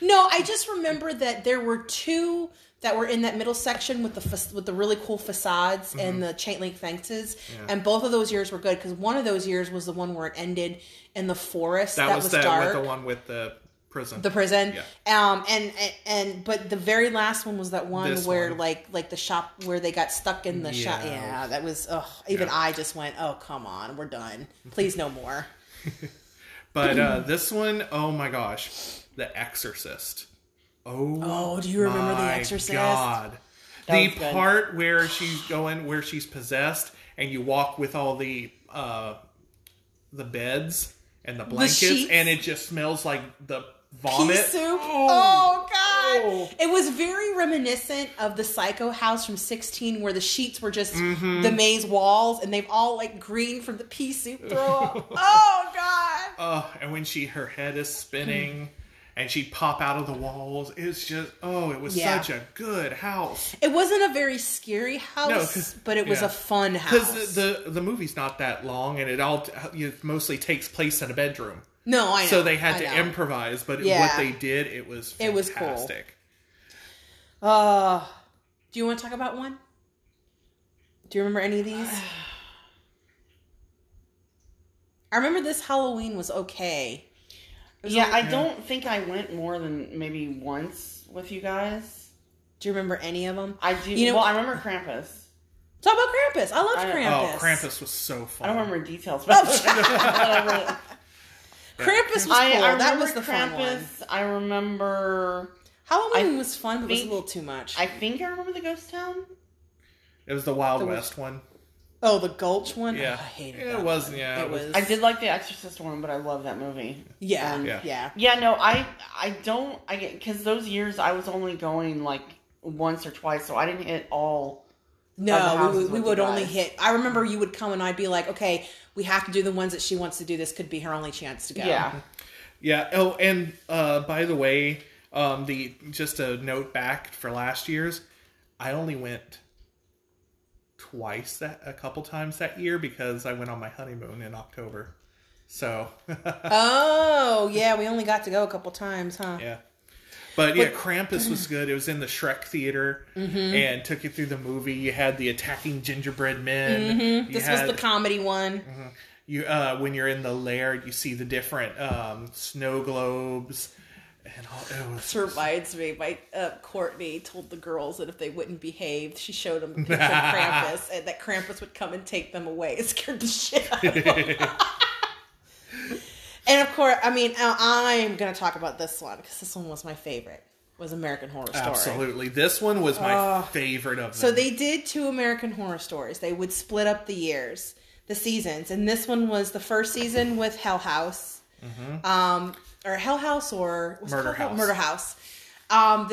no, I just remember that there were two that were in that middle section with the really cool facades and the chain link fences. Yeah. And both of those years were good because one of those years was the one where it ended in the forest. That was dark. With the one with the. Prison. The prison. Yeah. But the very last one was that one like the shop where they got stuck in the shop. Yeah, that was I just went, oh come on, we're done. Please no more. But this one, oh my gosh. The Exorcist. Oh, do you remember The Exorcist? God. The part where she's going where she's possessed and you walk with all the beds and the blankets and it just smells like the vomit. Pea soup. Oh, God. Oh. It was very reminiscent of the Psycho house from 16 where the sheets were just the maze walls and they've all like green from the pea soup throw up. Oh, God. Oh, and when her head is spinning and she'd pop out of the walls, it's just, it was such a good house. It wasn't a very scary house, but it was a fun house. Because the movie's not that long and it mostly takes place in a bedroom. No, I know. So they had to improvise, but what they did, it was fantastic. It was cool. Do you want to talk about one? Do you remember any of these? I remember this Halloween was okay. Yeah, I don't think I went more than maybe once with you guys. Do you remember any of them? I do. You know, I remember Krampus. Talk about Krampus. I loved Krampus. Oh, Krampus was so fun. I don't remember details about it. Krampus was cool. I that was the Krampus, fun one. I remember. Halloween was fun, but it was a little too much. I think I remember the Ghost Town. It was the Wild West one. Oh, the Gulch one? Yeah. Oh, I hated it. It was. I did like the Exorcist one, but I love that movie. Yeah. I get, because those years I was only going like once or twice, so I didn't hit all. No, we would only hit. I remember you would come and I'd be like, okay, we have to do the ones that she wants to do. This could be her only chance to go. Yeah. Yeah. Oh, and by the way, just a note back for last year's, I only went twice a couple times that year because I went on my honeymoon in October. So oh yeah, we only got to go a couple times, huh? Yeah. But yeah, Krampus was good. It was in the Shrek Theater and took you through the movie. You had the attacking gingerbread men. Mm-hmm. This was the comedy one. Mm-hmm. You when you're in the lair, you see the different snow globes. And this reminds me, my Courtney told the girls that if they wouldn't behave, she showed them the picture of Krampus, and that Krampus would come and take them away. It scared the shit out of them. And of course, I mean, I'm going to talk about this one, because this one was my favorite, was American Horror Story. Absolutely. This one was my favorite of them. So they did 2 American Horror Stories. They would split up the seasons, and this one was the first season with Hell House. Mm-hmm. Or Hell House, or Murder House. Then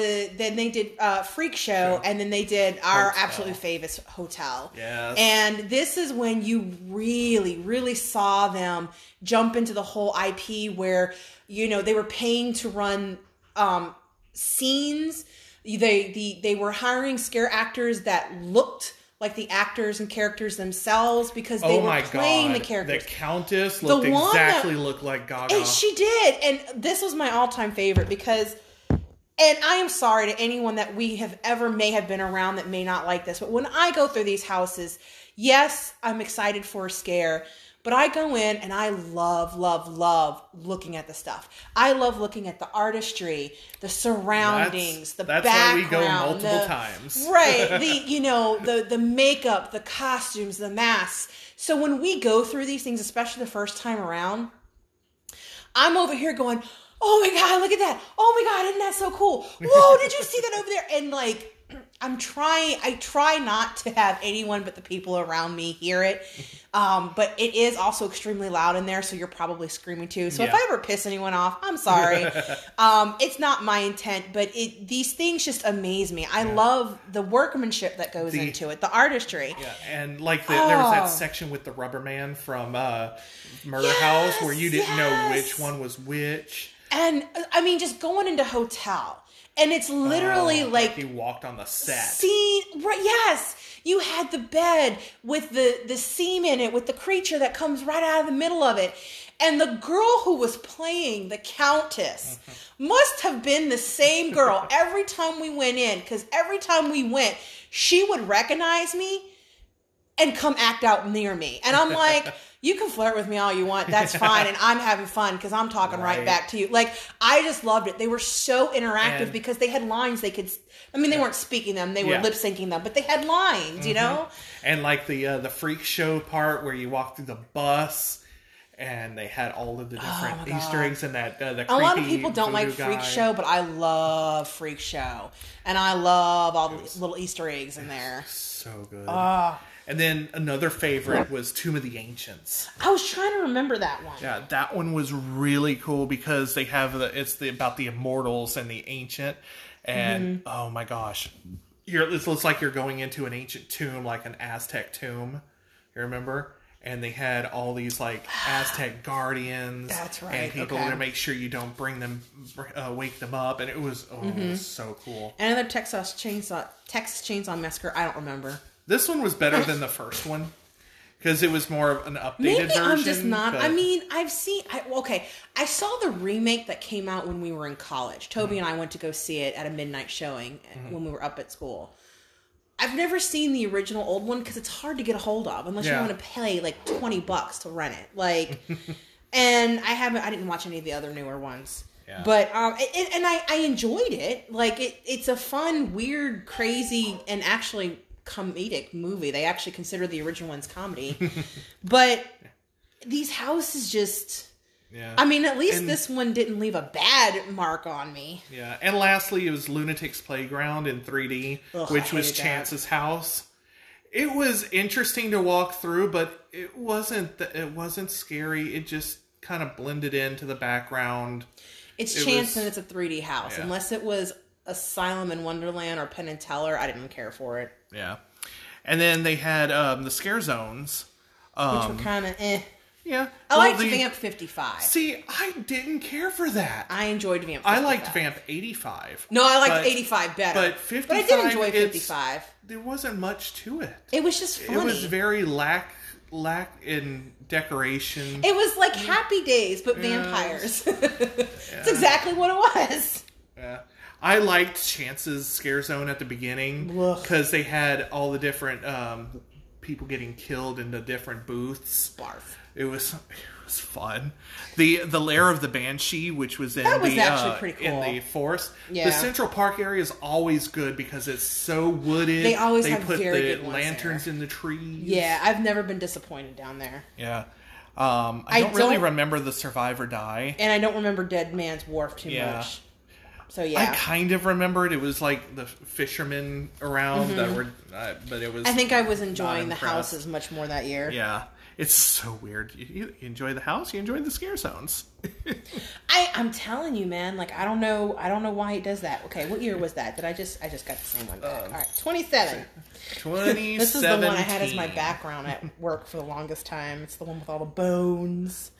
they did Freak Show, and then they did our absolutely famous Hotel. Yes. And this is when you really, really saw them jump into the whole IP where, you know, they were paying to run scenes. They were hiring scare actors that looked like the actors and characters themselves, because they were playing the characters. The Countess looked like Gaga. And she did. And this was my all-time favorite because, and I am sorry to anyone that we have ever may have been around that may not like this, but when I go through these houses, yes, I'm excited for a scare, but I go in and I love, love, love looking at the stuff. I love looking at the artistry, the surroundings, the background. That's why we go multiple times. Right. The makeup, the costumes, the masks. So when we go through these things, especially the first time around, I'm over here going, oh my God, look at that. Oh my God, isn't that so cool? Whoa, did you see that over there? And like, I try not to have anyone but the people around me hear it. But it is also extremely loud in there, so you're probably screaming too. So if I ever piss anyone off, I'm sorry. It's not my intent, but these things just amaze me. I love the workmanship that goes into it, the artistry. Yeah, and like there was that section with the rubber man from Murder House where you didn't know which one was which. And I mean, just going into Hotel. And it's literally like you walked on the set. Scene, right? Yes, you had the bed with the seam in it, with the creature that comes right out of the middle of it, and the girl who was playing the Countess must have been the same girl every time we went in, because every time we went, she would recognize me and come act out near me, and I'm like. You can flirt with me all you want. That's fine. And I'm having fun because I'm talking right back to you. Like, I just loved it. They were so interactive because they had lines they could... I mean, they weren't speaking them. They were lip-syncing them. But they had lines, you know? And like the Freak Show part where you walk through the bus and they had all of the different Easter eggs and that the creepy a lot of people don't like Freak Show, but I love Freak Show. And I love all the little Easter eggs in there. So good. And then another favorite was Tomb of the Ancients. I was trying to remember that one. Yeah, that one was really cool because they have about the immortals and the ancient. And oh my gosh, it looks like you're going into an ancient tomb, like an Aztec tomb. You remember? And they had all these like Aztec guardians. That's right. And people to make sure you don't bring them, wake them up. And it was so cool. And another Texas Chainsaw Massacre. I don't remember. This one was better than the first one because it was more of an updated version. Maybe I'm just not. But... I mean, I saw the remake that came out when we were in college. Toby and I went to go see it at a midnight showing when we were up at school. I've never seen the original old one because it's hard to get a hold of unless you want to pay like $20 to rent it. Like, and I didn't watch any of the other newer ones. Yeah. But I enjoyed it. Like it's a fun, weird, crazy, and actually. Comedic movie. They actually consider the original ones comedy. But these houses just... Yeah. I mean, at least this one didn't leave a bad mark on me. Yeah. And lastly, it was Lunatic's Playground in 3D, which was Chance's house. It was interesting to walk through, but it wasn't scary. It just kind of blended into the background. It's chance and it's a 3D house. Yeah. Unless it was Asylum in Wonderland or Penn and Teller, I didn't care for it. Yeah. And then they had the scare zones. Which were kind of eh. Yeah. I liked Vamp 55. See, I didn't care for that. I enjoyed Vamp 55. I liked Vamp 85. No, I liked 85 better. But 55... But I did enjoy 55. There wasn't much to it. It was just funny. It was very lack in decoration. It was like Happy Days, but vampires. Yeah. That's exactly what it was. Yeah. I liked Chance's scare zone at the beginning. Because they had all the different people getting killed in the different booths. Barf. It was fun. The Lair of the Banshee, which was in that was actually pretty cool. In the forest. Yeah. The Central Park area is always good because it's so wooded. They always have put very good lanterns in the trees. Yeah, I've never been disappointed down there. Yeah. I don't remember the Survive or Die. And I don't remember Dead Man's Wharf too much. So yeah. I kind of remembered it was like the fishermen around that were but it was I think I was enjoying the houses much more that year. Yeah. It's so weird. You enjoy the house, you enjoy the scare zones. I'm telling you, man. Like I don't know why it does that. Okay, what year was that? I just got the same one back. All right, 27. 27. This is the one I had as my background at work for the longest time. It's the one with all the bones.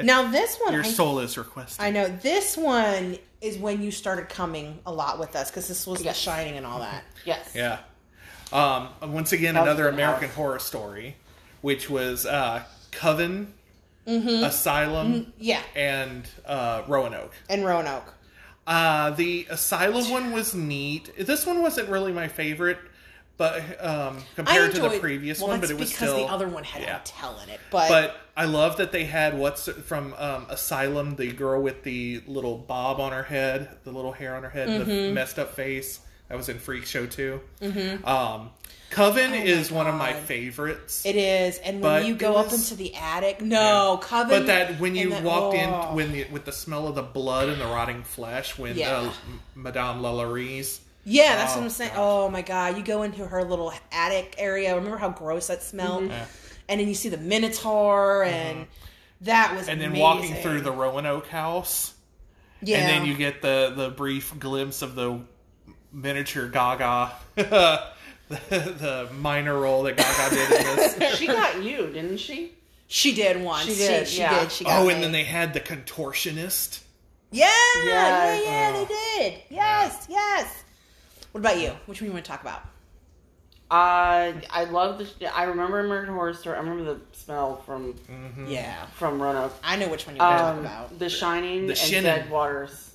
Now this one, your soul is requesting. I know this one is when you started coming a lot with us because this was The Shining and all that. Yes. Yeah. Once again, another American Horror Story. Which was Coven, Asylum, and Roanoke. And Roanoke. The Asylum one was neat. This one wasn't really my favorite, but compared to the previous one, but it was still... because the other one had a hotel in it, But I love that they had what's from Asylum, the girl with the little bob on her head, the little hair on her head, the messed up face. That was in Freak Show 2. Mm-hmm. Coven is one of my favorites. It is, and when you go up into the attic, Coven. But that when you walked in, with the smell of the blood and the rotting flesh, when Madame Lalaurie. Yeah, that's what I'm saying. Gosh. Oh my god, you go into her little attic area. Remember how gross that smelled? Mm-hmm. Yeah. And then you see the Minotaur, and that was. And then walking through the Roanoke house, and then you get the brief glimpse of the miniature Gaga. The minor role that Gaga did in this. She got you, didn't she? She did once. She did. She got and then they had the contortionist. Yeah, they did. Yes. What about you? Which one you want to talk about? I love the... I remember American Horror Story. I remember the smell from... Yeah. From Roanoke. I know which one you want to talk about. The Shining and Dead Waters.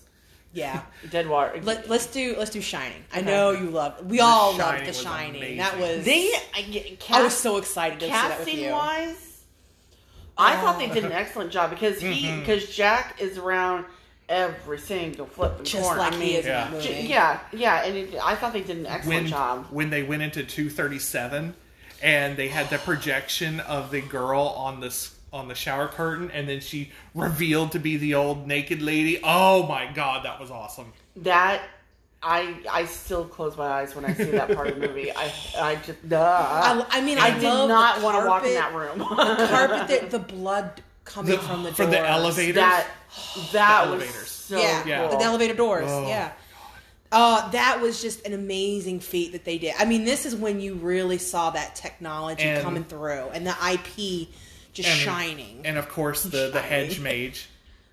Yeah, Dead Water. Let's do Shining. I know you love. We all loved The Shining. Amazing. That was I was so excited to see that with you. Casting wise, I thought they did an excellent job because Jack is around every single flip and just corner. Like he is in the movie. Yeah, and I thought they did an excellent job when they went into 237 and they had the projection of the girl on the shower curtain, and then she revealed to be the old naked lady. Oh my god, that was awesome. That I still close my eyes when I see that part of the movie. I did not want to walk in that room. The carpet, the blood coming from the door. From the elevators. That the elevators. Was so cool. The elevator doors. Oh. Yeah. That was just an amazing feat that they did. I mean, this is when you really saw that technology coming through and the IP shining. And of course the hedge mage.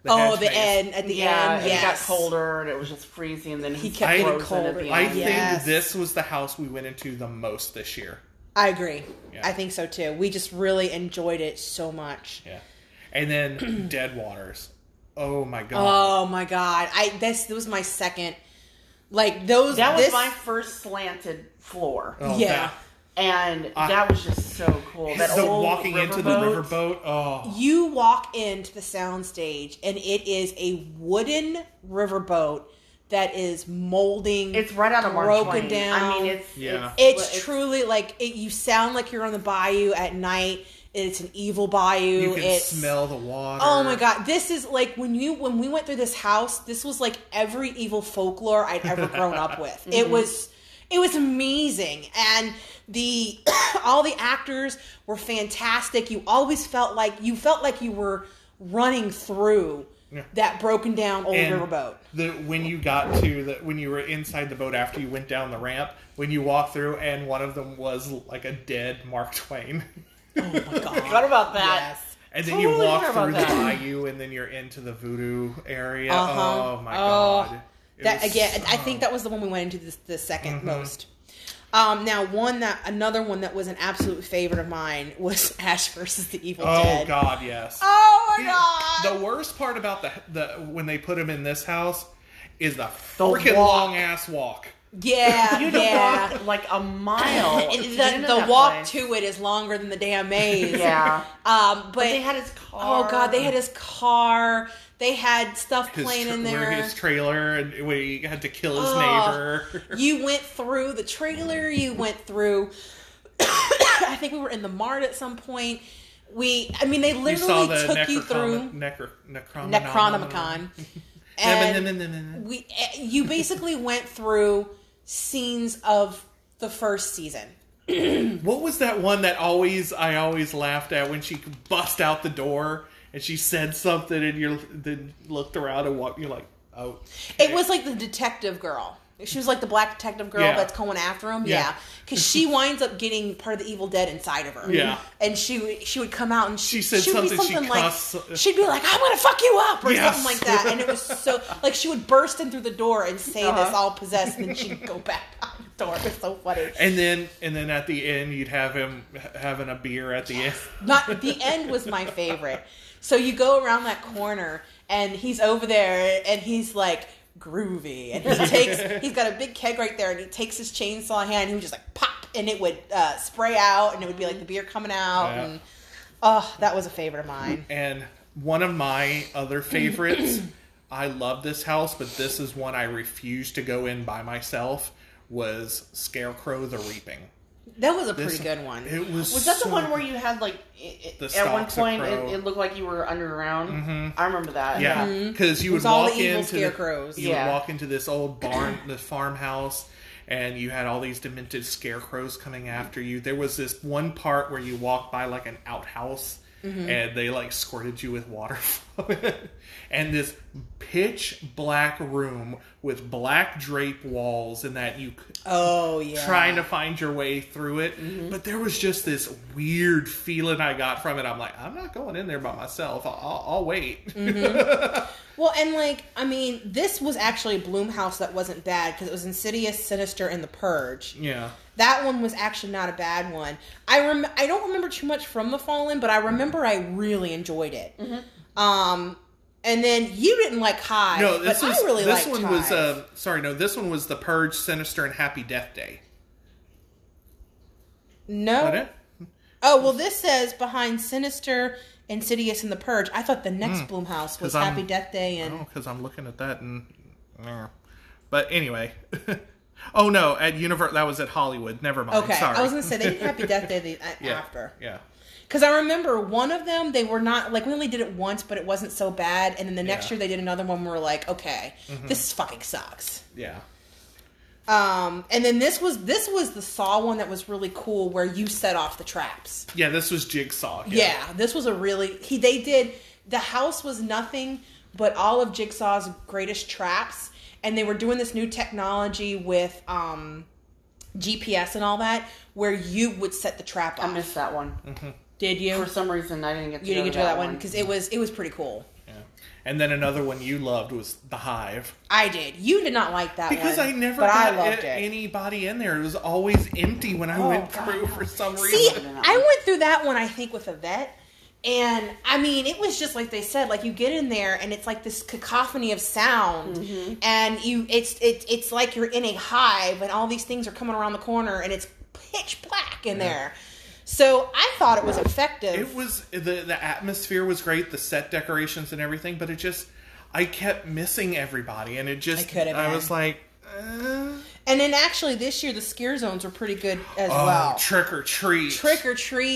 At the end. It got colder and it was just freezing and then he kept getting colder. I think this was the house we went into the most this year. I agree. Yeah. I think so too. We just really enjoyed it so much. Yeah. And then Dead Waters. Oh my god. This was my second that was my first slanted floor. Oh, yeah. And that was just so cool. Walking into the riverboat. Oh. You walk into the soundstage, and it is a wooden riverboat that is molding. It's right out of broken down. I mean, it's truly like you sound like you're on the bayou at night. It's an evil bayou. You can smell the water. Oh my god! This is like when we went through this house. This was like every evil folklore I'd ever grown up with. Mm-hmm. It was. It was amazing. And the all the actors were fantastic. You always felt like you were running through that broken down old riverboat. When you were inside the boat after you went down the ramp, when you walked through, and one of them was like a dead Mark Twain. Oh my god! What about that? Yes. And then you walk through the bayou, and then you're into the voodoo area. Uh-huh. Oh my god! I think that was the one we went into the second most. Now, another one that was an absolute favorite of mine was Ash versus the Evil Dead. Oh God, yes. Oh my God. The worst part about the when they put him in this house is the freaking long ass walk. Yeah, you walk like a mile. The walk place. To it is longer than the damn maze. Yeah. But they had his car. Oh God, they had his car. They had stuff playing in there. His trailer, and we had to kill his neighbor. You went through the trailer. You went through. I think we were in the mart at some point. They literally took you through Necronomicon. And you basically went through scenes of the first season. What was that one that I always laughed at when she bust out the door and she said something and you then looked around and walked, you're like, oh. Okay. It was like the detective girl. She was like the black detective girl that's going after him. Yeah. Because she winds up getting part of the Evil Dead inside of her. Yeah. And she would come out and she said something like, she'd be like, I'm going to fuck you up or something like that. And it was so, like, she would burst in through the door and say this all possessed, and then she'd go back out the door. It's so funny. And then at the end, you'd have him having a beer at the end. The end was my favorite. So you go around that corner and he's over there and he's like, groovy, and he's got a big keg right there, and he takes his chainsaw hand and he would just like pop, and it would spray out, and it would be like the beer coming out. Yeah. And that was a favorite of mine. And one of my other favorites, I love this house, but this is one I refuse to go in by myself, was Scarecrow the Reaping. That was a pretty good one. It was. Was that the one where you had like at one point it looked like you were underground? Mm-hmm. I remember that. Yeah, because you would walk into scarecrows. You would walk into this old barn, the farmhouse, and you had all these demented scarecrows coming after you. There was this one part where you walked by like an outhouse, and they like squirted you with water from it, and this pitch black room with black drape walls, and that you trying to find your way through it, but there was just this weird feeling I got from it. I'm like, I'm not going in there by myself. I'll wait. Well, and this was actually a Blumhouse that wasn't bad, because it was Insidious, Sinister, and The Purge. Yeah. That one was actually not a bad one. I don't remember too much from The Fallen, but I remember I really enjoyed it. Mm-hmm. And then you didn't like Hive, this one was The Purge, Sinister, and Happy Death Day. No. What it? Oh, well, this says behind Sinister, Insidious, and The Purge. I thought the next Blumhouse was Happy Death Day. And... Oh, because I'm looking at that and... But anyway... Oh no! At Universal, that was at Hollywood. Never mind. Okay, sorry. I was gonna say they did Happy Death Day after. Yeah. Because I remember one of them, they were not like, we only did it once, but it wasn't so bad. And then the next year they did another one. We're like, okay, this fucking sucks. Yeah. And then this was the Saw one that was really cool, where you set off the traps. Yeah, this was Jigsaw. Yeah, this was a really they did. The house was nothing but all of Jigsaw's greatest traps. And they were doing this new technology with GPS and all that, where you would set the trap off. I missed that one. Mm-hmm. Did you? For some reason, I didn't get to that one. Because it was pretty cool. Yeah. And then another one you loved was The Hive. I did. You did not like that one. Because I never got anybody in there. It was always empty when I went through for some reason. See, I went through that one, I think, with a vet. And, it was just like they said, like, you get in there, and it's like this cacophony of sound, and it's like you're in a hive, and all these things are coming around the corner, and it's pitch black in there. So, I thought it was effective. It was, the atmosphere was great, the set decorations and everything, but it just, I kept missing everybody, and it just, I was like, And then actually this year the scare zones were pretty good as well. Trick or treat.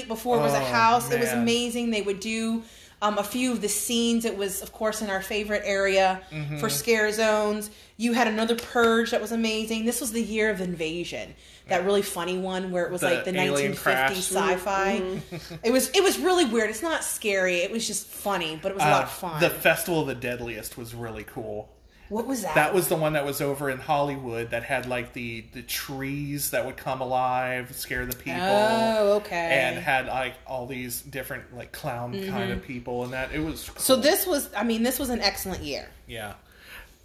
Before it was a house. Man. It was amazing. They would do a few of the scenes. It was, of course, in our favorite area for scare zones. You had another Purge that was amazing. This was the year of Invasion, that really funny one where it was the like the 1950s sci-fi. It was really weird. It's not scary. It was just funny, but it was a lot of fun. The Festival of the Deadliest was really cool. What was that? That was the one that was over in Hollywood that had like the trees that would come alive, scare the people. Oh, okay. And had like all these different like clown kind of people, and that it was cool. So this was, I mean, this was an excellent year. Yeah.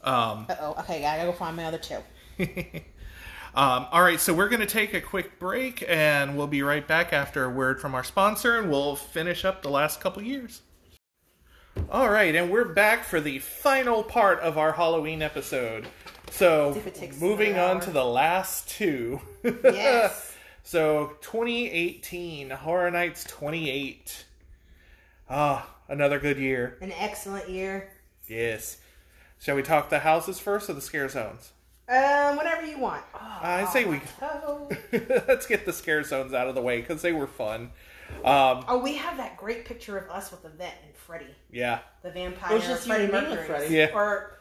Okay, I gotta go find my other two. All right, so we're gonna take a quick break, and we'll be right back after a word from our sponsor, and we'll finish up the last couple years. All right, and we're back for the final part of our Halloween episode. So, moving on to the last two. Yes. So, 2018, Horror Nights 28. Another good year. An excellent year. Yes. Shall we talk the houses first or the scare zones? Whatever you want. I say we... Let's get the scare zones out of the way, because they were fun. We have that great picture of us with the vet and Freddy. Yeah. The vampire. It was just Freddie Mercury. Yeah. Or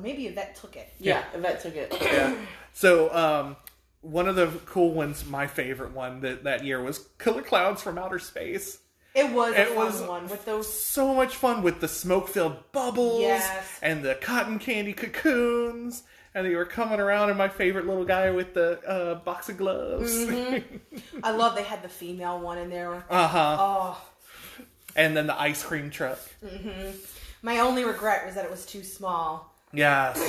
maybe a vet took it. Yeah, a vet took it. Yeah. So, one of the cool ones, my favorite one that year was Killer Clowns from Outer Space. It was a fun one with those. So much fun with the smoke-filled bubbles and the cotton candy cocoons. And they were coming around, and my favorite little guy with the box of gloves. I love they had the female one in there. Oh. And then the ice cream truck. My only regret was that it was too small. Yes.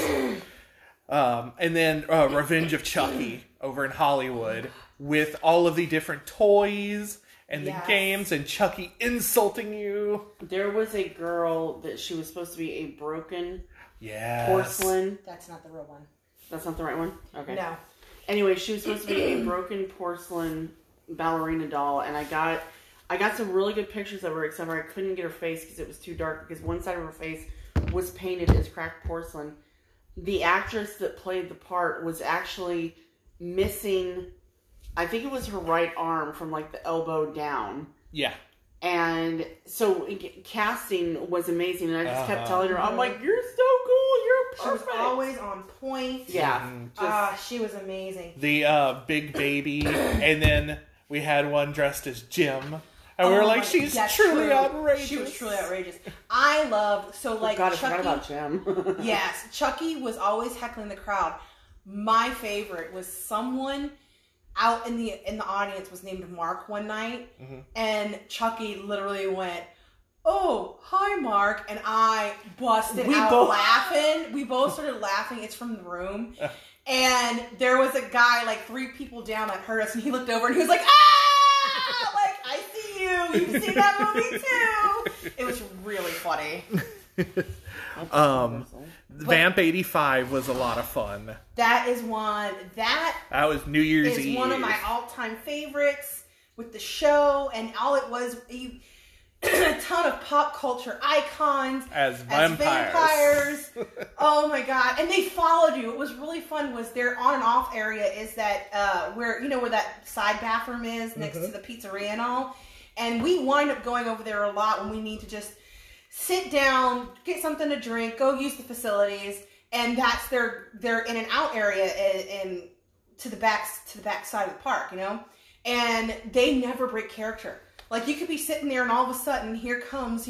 And then Revenge of Chucky over in Hollywood with all of the different toys and the games and Chucky insulting you. There was a girl that she was supposed to be a broken... porcelain. That's not the real one. That's not the right one? Okay. No. Anyway, she was supposed to be a broken porcelain ballerina doll, and I got some really good pictures of her, except for I couldn't get her face because it was too dark, because one side of her face was painted as cracked porcelain. The actress that played the part was actually missing, I think it was her right arm from like the elbow down. Yeah. And so casting was amazing, and I just kept telling her, I'm like, you're so cool, you're perfect. She was always on point. Yeah. She was amazing. The big baby, and then we had one dressed as Jim. And we were like, she's truly outrageous. She was truly outrageous. I loved, so like, God, Chucky. I forgot about Jim. Yes, Chucky was always heckling the crowd. My favorite was someone... out in the audience was named Mark one night, and Chucky literally went, "Oh, hi, Mark," and I busted out laughing. We both started laughing. It's from the room, and there was a guy like 3 people down that heard us, and he looked over and he was like, "Ah!" Like, I see you. You've seen that movie too. It was really funny. Vamp 85 was a lot of fun. That is one. That was New Year's Eve. It's one of my all-time favorites with the show, and all it was a ton of pop culture icons as vampires. Oh my god! And they followed you. It was really fun. Was their on and off area is that where where that side bathroom is next to the pizzeria and all, and we wind up going over there a lot when we need to just. Sit down, get something to drink, go use the facilities, and that's their in and out area in to the back side of the park, And they never break character. Like, you could be sitting there, and all of a sudden, here comes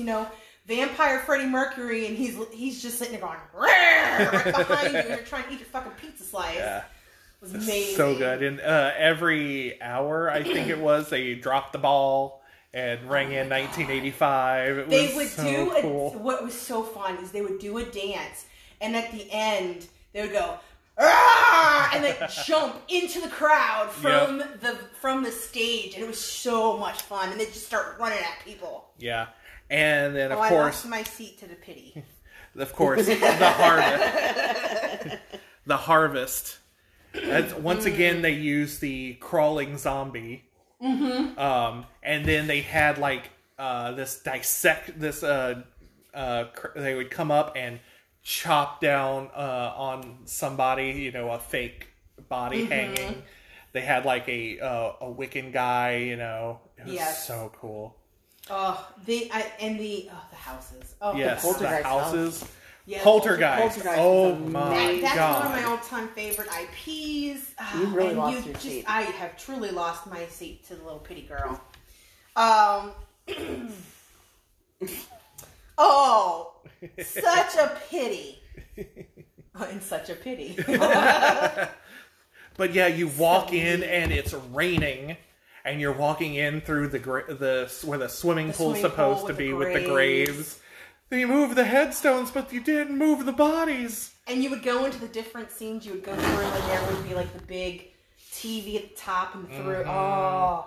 Vampire Freddie Mercury, and he's just sitting there going right behind you, and you're trying to eat your fucking pizza slice. Yeah. It was amazing. So good. And every hour, I think it was, they dropped the ball. And rang in 1985. What was so fun is they would do a dance, and at the end they would go and then jump into the crowd from the stage, and it was so much fun. And they just start running at people. Yeah, and then of course I lost my seat to the pity. Of course, the harvest. The harvest. Once again, they used the crawling zombie. And then they had like they would come up and chop down on somebody, a fake body hanging. They had like a Wiccan guy, it was so cool. The houses. Oh, yes, the houses. House. Yes, Poltergeist. Oh my god! That's one of my all-time favorite IPs. You really lost your seat. I have truly lost my seat to the little pity girl. Oh, such a pity. And such a pity. But yeah, you walk in and it's raining, and you're walking in through the swimming pool with the graves. They moved the headstones, but you didn't move the bodies. And you would go into the different scenes. You would go through, and there would be like the big TV at the top and through. Mm-hmm. Oh,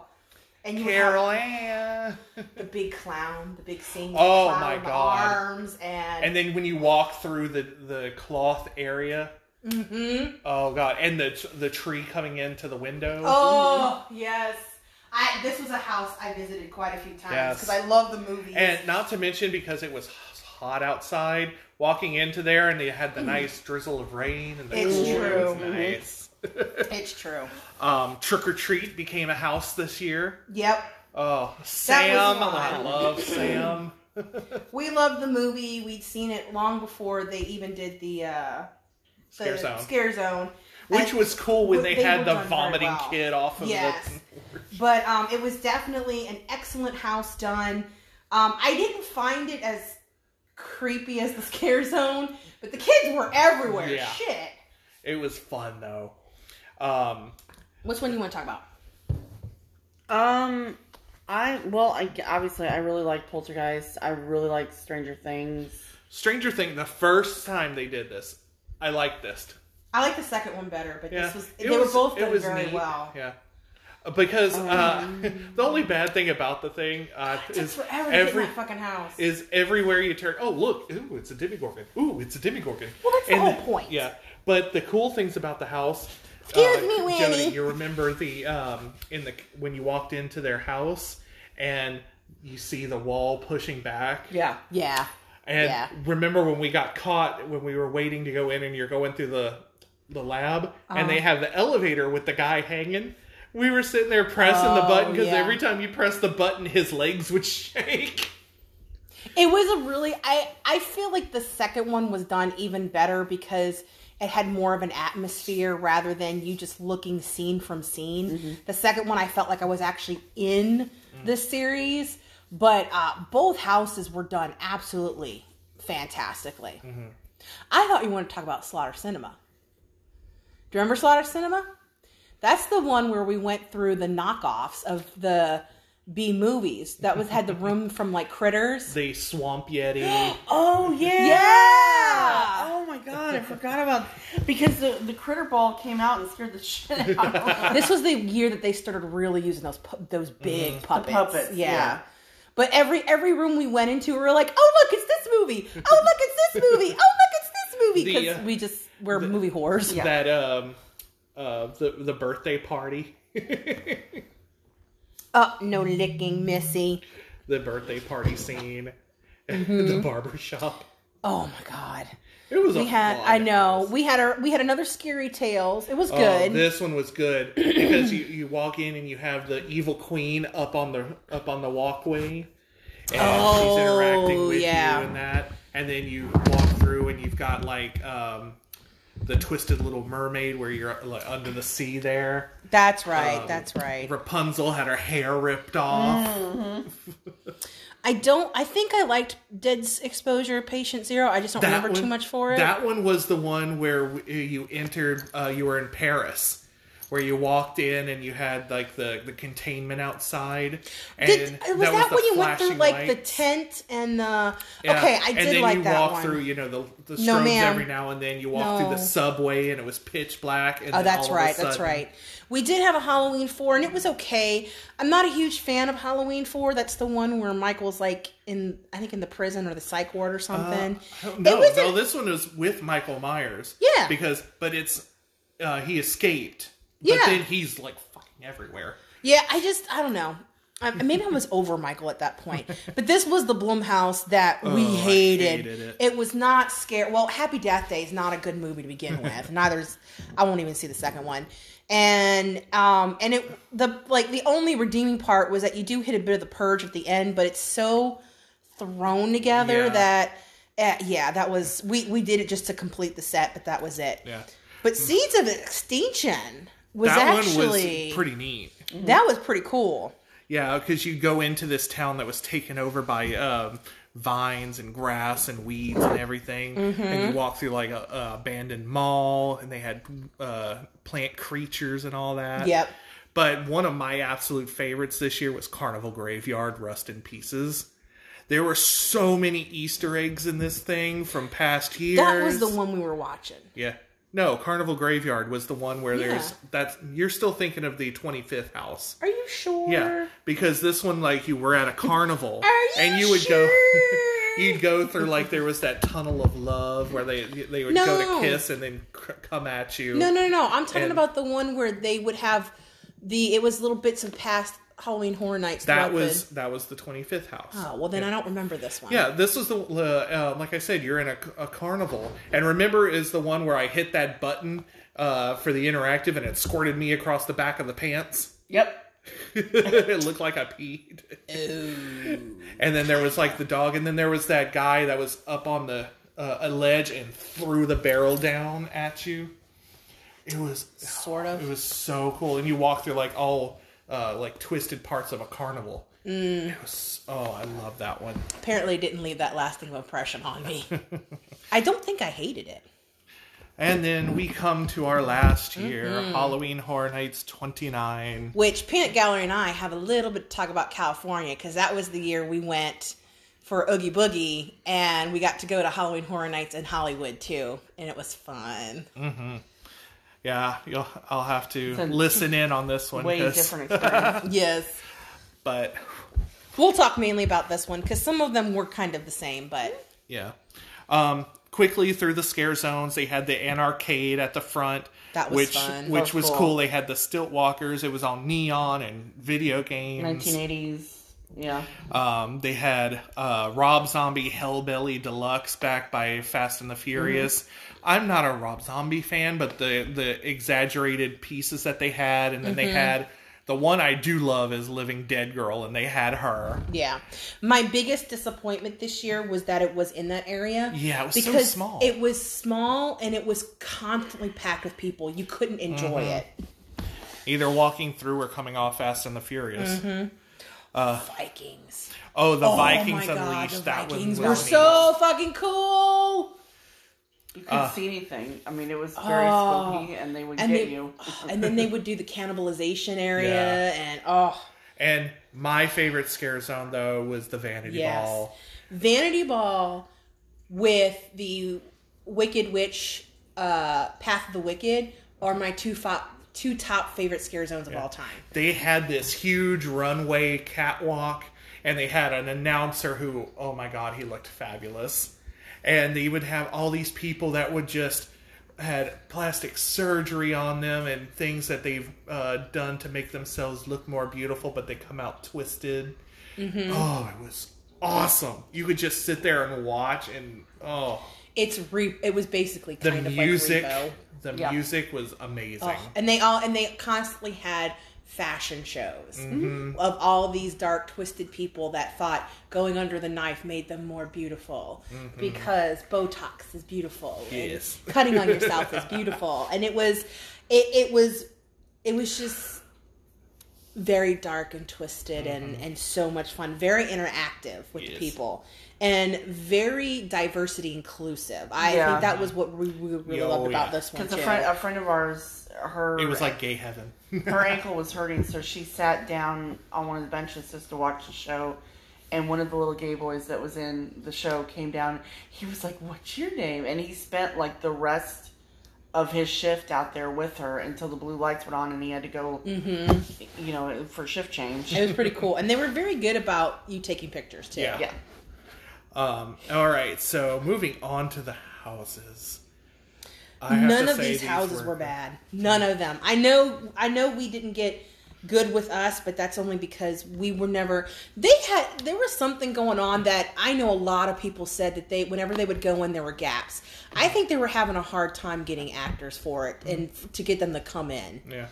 and you Carol Ann, the big clown, the big scene. Oh my god! Arms and then when you walk through the cloth area. Mm-hmm. Oh god! And the tree coming into the window. Oh yes. This was a house I visited quite a few times because I love the movies. And not to mention because it was hot outside, walking into there and they had the nice drizzle of rain. And it's true. It's true. Trick or Treat became a house this year. Yep. Oh, Sam. I love Sam. We loved the movie. We'd seen it long before they even did the Scare Zone. Which was cool when they had the vomiting kid off of the... But it was definitely an excellent house done. I didn't find it as creepy as the Scare Zone, but the kids were everywhere. Yeah. Shit. It was fun, though. Which one do you want to talk about? I obviously, I really like Poltergeist. I really like Stranger Things. Stranger Things, the first time they did this, I liked this. I like the second one better, but they were both done very well. Yeah. Because the only bad thing about the thing is every fucking house is everywhere you turn. Oh look, ooh, it's a Demogorgon. Ooh, it's a Demogorgon. Well, that's the whole point. Yeah, but the cool things about the house. Excuse me, Winnie. Jody, you remember when you walked into their house and you see the wall pushing back. Yeah, yeah. And remember when we got caught when we were waiting to go in and you're going through the lab and they have the elevator with the guy hanging. We were sitting there pressing the button because every time you press the button, his legs would shake. It was a really... I feel like the second one was done even better because it had more of an atmosphere rather than you just looking scene from scene. Mm-hmm. The second one, I felt like I was actually in the series. But both houses were done absolutely fantastically. Mm-hmm. I thought you wanted to talk about Slaughter Cinema. Do you remember Slaughter Cinema? That's the one where we went through the knockoffs of the B movies that had the room from like Critters. The Swamp Yeti. Oh yeah. Yeah. Oh my god, I forgot about because the critter ball came out and scared the shit out of them. This was the year that they started really using those big puppets. The puppets. Yeah. But every room we went into, we were like, oh look, it's this movie. Oh look, it's this movie. Oh look, it's this movie because we're movie whores. Yeah. That the birthday party. No licking, Missy. The birthday party scene. Mm-hmm. The barbershop. Oh my god. It was We had another Scary Tales. It was good. This one was good because you walk in and you have the evil queen up on the walkway and she's interacting with you and that. And then you walk through and you've got like The Twisted Little Mermaid, where you're under the sea there. That's right, that's right. Rapunzel had her hair ripped off. Mm-hmm. I think I liked Dead Exposure Patient Zero. I just don't remember too much for it. That one was the one where you entered, you were in Paris, where you walked in and you had like the containment outside. And was that when you went through like the tent and the... Yeah. Okay, I did like that one. And then you walk through, the strobes every now and then. You walk through the subway and it was pitch black. And that's right. We did have a Halloween 4 and it was okay. I'm not a huge fan of Halloween 4. That's the one where Michael's like in the prison or the psych ward or something. No, this one was with Michael Myers. Yeah. But it's, he escaped. But then he's like fucking everywhere. Yeah, I don't know. Maybe I was over Michael at that point, but this was the Blumhouse that we hated it. It was not scary. Well, Happy Death Day is not a good movie to begin with. Neither's. I won't even see the second one. And it the only redeeming part was that you do hit a bit of the purge at the end, but it's so thrown together that was we did it just to complete the set, but that was it. Yeah. But Seeds of Extinction was actually one was pretty neat. That was pretty cool. Yeah, because you go into this town that was taken over by vines and grass and weeds and everything, and you walk through like a abandoned mall, and they had plant creatures and all that. Yep. But one of my absolute favorites this year was Carnival Graveyard: Rust in Pieces. There were so many Easter eggs in this thing from past years. That was the one we were watching. Yeah. No, Carnival Graveyard was the one where there's you're still thinking of the 25th house. Are you sure? Yeah, because this one, you were at a carnival, you'd go through there was that tunnel of love where they would go to kiss and then come at you. No. I'm talking about the one where they would have it was little bits of past Halloween Horror Nights. That was the 25th house. Oh, well then I don't remember this one. Yeah, this was the like I said, you're in a carnival, and remember is the one where I hit that button for the interactive and it squirted me across the back of the pants. Yep. It looked like I peed. Ooh. And then there was the dog, and then there was that guy that was up on the a ledge and threw the barrel down at you. It was it was so cool, and you walk through all twisted parts of a carnival. It was, I love that one. Apparently it didn't leave that lasting impression on me. I don't think I hated it. And then we come to our last year, Halloween Horror Nights 29. Which Peanut Gallery and I have a little bit to talk about California, because that was the year we went for Oogie Boogie, and we got to go to Halloween Horror Nights in Hollywood too, and it was fun. Mm-hmm. Yeah, I'll have to listen in on this one. Way different experience. Yes. But we'll talk mainly about this one, because some of them were kind of the same, but... Yeah. Quickly through the scare zones, they had the Anarcade at the front. That was fun. Which was cool. They had the Stilt Walkers. It was all neon and video games. 1980s. Yeah. They had Rob Zombie Hellbelly Deluxe, backed by Fast and the Furious. I'm not a Rob Zombie fan, but the exaggerated pieces that they had, and then they had the one I do love is Living Dead Girl, and they had her. Yeah. My biggest disappointment this year was that it was in that area. Yeah, it was so small. It was small, and it was constantly packed with people. You couldn't enjoy it. Either walking through or coming off Fast and the Furious. Vikings. Oh, the Vikings Unleashed. That Vikings were so fucking cool. You couldn't see anything. I mean, it was very spooky, and they would get you. And then they would do the cannibalization area, and And my favorite scare zone though was the Vanity Ball. Vanity Ball with the Wicked Witch, Path of the Wicked, are my two top favorite scare zones of all time. They had this huge runway catwalk, and they had an announcer who, oh my god, he looked fabulous. And they would have all these people that would just had plastic surgery on them and things that they've done to make themselves look more beautiful, but they come out twisted. Oh, it was awesome. You could just sit there and watch, and it was basically kind of music, like Repo. The music was amazing. Oh, and they constantly had fashion shows of all these dark, twisted people that thought going under the knife made them more beautiful because Botox is beautiful. Yes. And cutting on yourself is beautiful. And it was just very dark and twisted and so much fun. Very interactive with the people. And very diversity inclusive. I think that was what we really loved about this one, too. Because a friend of ours, it was like gay heaven. Her ankle was hurting, so she sat down on one of the benches just to watch the show. And one of the little gay boys that was in the show came down. He was like, "What's your name?" And he spent the rest of his shift out there with her until the blue lights went on and he had to go, for shift change. It was pretty cool. And they were very good about you taking pictures, too. Yeah. All right, so moving on to the houses. None of these houses were bad. None of them. I know we didn't get good with us, but that's only because we were never, there was something going on that I know a lot of people said that whenever they would go in, there were gaps. I think they were having a hard time getting actors for it and to get them to come in. Yeah.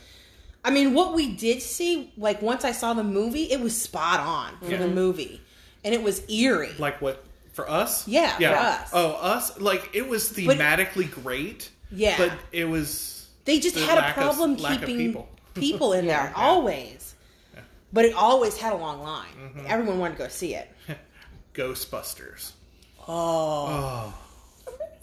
I mean, what we did see, like once I saw the movie, it was spot on for the movie. And it was eerie. Like what? For us? Yeah, for us. Oh, us? Like, it was thematically great. Yeah. But it was... They just had a problem keeping people in there, always. Yeah. But it always had a long line. Mm-hmm. Everyone wanted to go see it. Ghostbusters. Oh.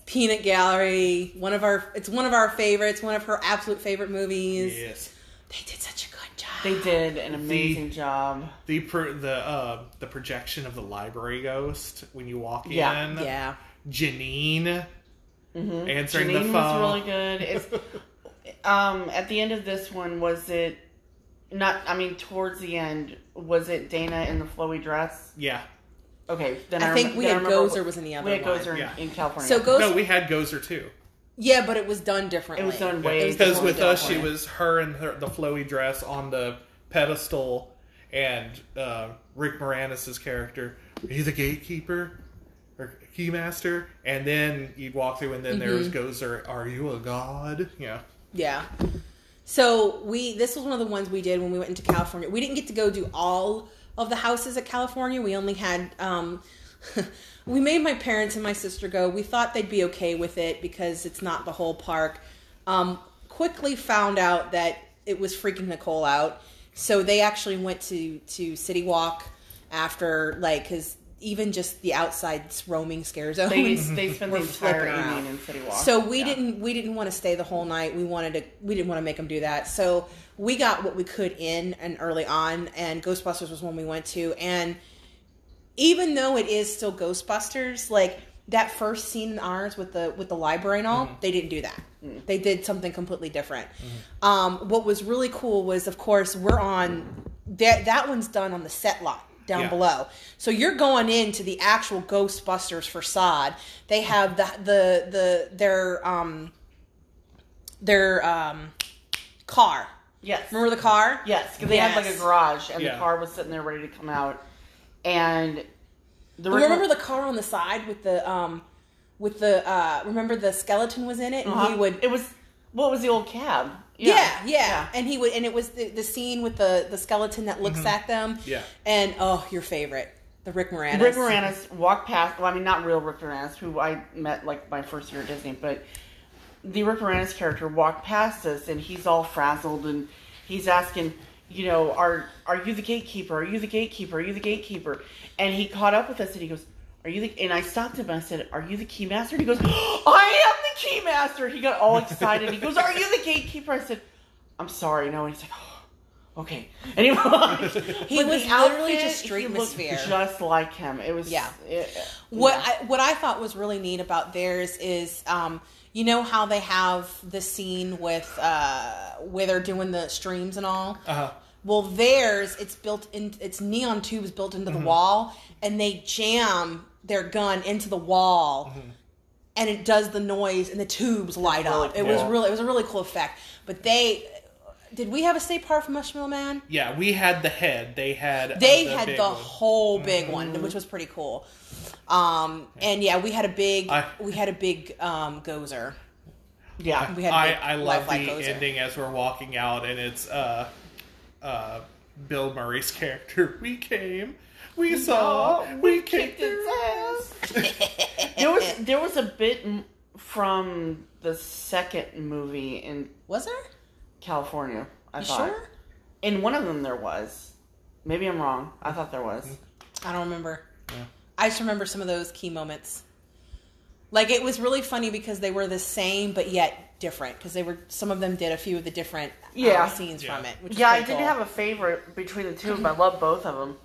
Peanut Gallery. It's one of our favorites. One of her absolute favorite movies. Yes. They did such a good job. They did an amazing job. The projection of the library ghost when you walk in. Yeah. Janine answering the phone. Janine was really good. It's, at the end of this one, was it not? I mean, towards the end, was it Dana in the flowy dress? Yeah. Okay. Then I think we had Gozer was in the other one. We had Gozer in California. No, we had Gozer too. Yeah, but it was done differently. It was done way differently. Because with us, she was the flowy dress on the pedestal, and Rick Moranis's character, he's a gatekeeper or keymaster, and then you'd walk through, and then there was Gozer. Are you a god? Yeah. Yeah. So this was one of the ones we did when we went into California. We didn't get to go do all of the houses at California. We only had. We made my parents and my sister go. We thought they'd be okay with it because it's not the whole park. Quickly found out that it was freaking Nicole out. So they actually went to City Walk after, like, because even just the outside roaming scare zone. They spent the entire evening in City Walk. So we didn't want to stay the whole night. We didn't want to make them do that. So we got what we could in and early on, and Ghostbusters was one we went to, and even though it is still Ghostbusters, like that first scene in ours with the library and all, they didn't do that. They did something completely different. What was really cool was, of course, we're on that one's done on the set lot down below. So you're going into the actual Ghostbusters facade. They have their car. Yes, remember the car? Yes, because they had like a garage, and the car was sitting there ready to come out. And remember the car on the side with the remember the skeleton was in it, and he would. It was was the old cab? Yeah. And he would, and it was the scene with the skeleton that looks at them. Yeah. And your favorite, the Rick Moranis. Rick Moranis walked past. Well, I mean, not real Rick Moranis, who I met like my first year at Disney, but the Rick Moranis character walked past us, and he's all frazzled, and he's asking, you know, are you the gatekeeper? Are you the gatekeeper? Are you the gatekeeper? And he caught up with us, and he goes, are you the... And I stopped him, and I said, are you the key master? And he goes, oh, I am the key master. He got all excited. He goes, are you the gatekeeper? I said, I'm sorry, no. And he's like, oh, okay. And he was literally just Streetmosphere. Just like him. It was... Yeah. What I thought was really neat about theirs is... you know how they have the scene with where they're doing the streams and all? Well, theirs, it's built in, it's neon tubes built into the wall, and they jam their gun into the wall, and it does the noise, and the tubes light up. It was a really cool effect. But did we have a state park for Marshmallow Man? Yeah, we had the head. They had the whole big one, which was pretty cool. And we had a big Gozer. Yeah, we had. I love the Gozer ending as we're walking out, and it's Bill Murray's character. We came, we saw, we kicked his ass. There was a bit from the second movie in. Was there? California, I thought. Sure? In one of them there was. Maybe I'm wrong. I thought there was. I don't remember. Yeah. I just remember some of those key moments. Like, it was really funny because they were the same, but yet different. Because some of them did a few of the different scenes from it. Which I didn't have a favorite between the two of them. I love both of them.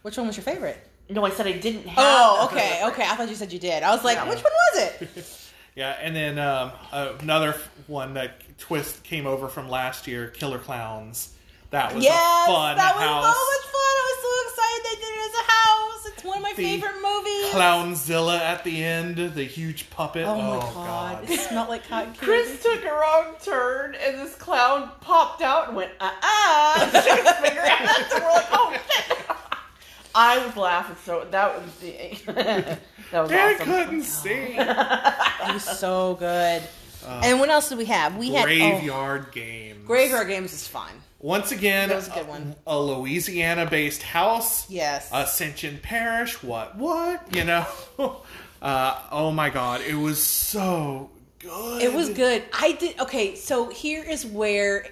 Which one was your favorite? No, I said I didn't have. Oh, okay. I thought you said you did. I was like, which one was it? Yeah, and then another one that twist came over from last year, Killer Clowns. That was a fun house. That was so much fun. I was so excited they did it as a house. It's one of my favorite movie. Clownzilla at the end, the huge puppet. Oh my god. It smelled like cotton candy. Chris took a wrong turn and this clown popped out and went, shook his finger at us and we're like, oh shit. I was laughing, so that was awesome. I couldn't see. It was so good. And what else did we have? We had Graveyard Games. Graveyard Games is fun. Once again, that was a good one. A Louisiana-based house. Yes. Ascension Parish. What? You know? Oh my God. It was so good. It was good. Okay, so here is where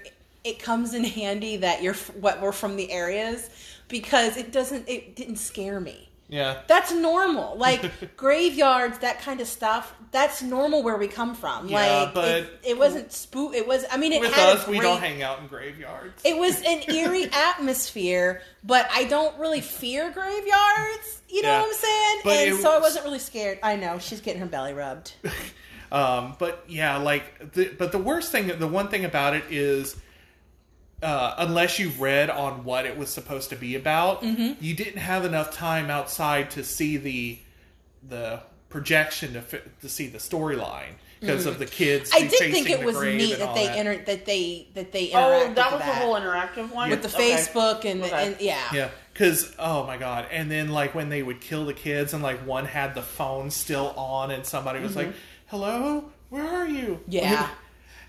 it comes in handy that we're from the areas. Because it didn't scare me. Yeah. That's normal. Like, graveyards, that kind of stuff, that's normal where we come from. Yeah, like, but... It wasn't spook... It was... I mean, it with had us, we don't hang out in graveyards. It was an eerie atmosphere, but I don't really fear graveyards. You know what I'm saying? But so I wasn't really scared. I know. She's getting her belly rubbed. But, yeah, like... But the worst thing... The one thing about it is... unless you read on what it was supposed to be about, you didn't have enough time outside to see the projection to see the storyline because of the kids. I did think it was neat that they interacted. Oh, that was the whole interactive one with the Facebook and because oh my god! And then like when they would kill the kids and like one had the phone still on and somebody was like, "Hello, where are you?" Yeah.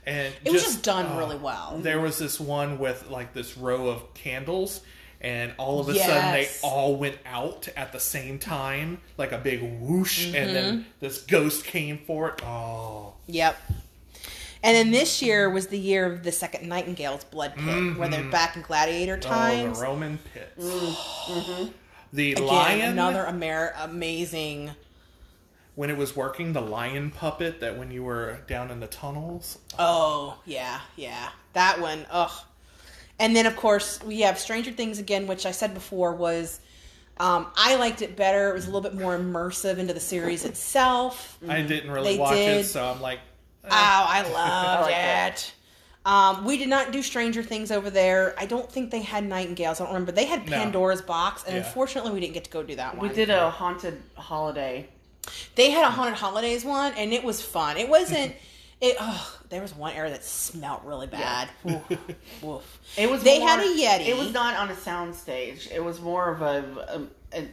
And it was just done really well. There was this one with like this row of candles, and all of a sudden they all went out at the same time, like a big whoosh, and then this ghost came for it. Oh, yep. And then this year was the year of the second Nightingale's Blood Pit, where they're back in gladiator times. Oh, the Roman pits. The lion. Another amazing. When it was working, the lion puppet that when you were down in the tunnels. Oh, yeah. That one, ugh. And then, of course, we have Stranger Things again, which I said before was, I liked it better. It was a little bit more immersive into the series itself. I didn't really watch it, so I'm like... Oh, I loved it. We did not do Stranger Things over there. I don't think they had Nightingales. I don't remember. They had Pandora's Box, and unfortunately we didn't get to go do that one. We did a Haunted Holiday... They had a Haunted Holidays one, and it was fun. It wasn't... there was one area that smelled really bad. Yeah. Oof. They had a Yeti. It was not on a soundstage. It was more of a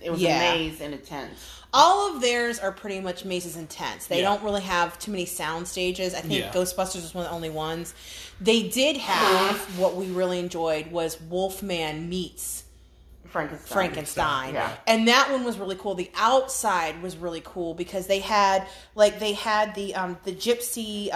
maze and a tent. All of theirs are pretty much mazes and tents. They don't really have too many sound stages. I think Ghostbusters was one of the only ones. They did have... What we really enjoyed was Wolfman meets... Frankenstein. Yeah. And that one was really cool. The outside was really cool because they had the gypsy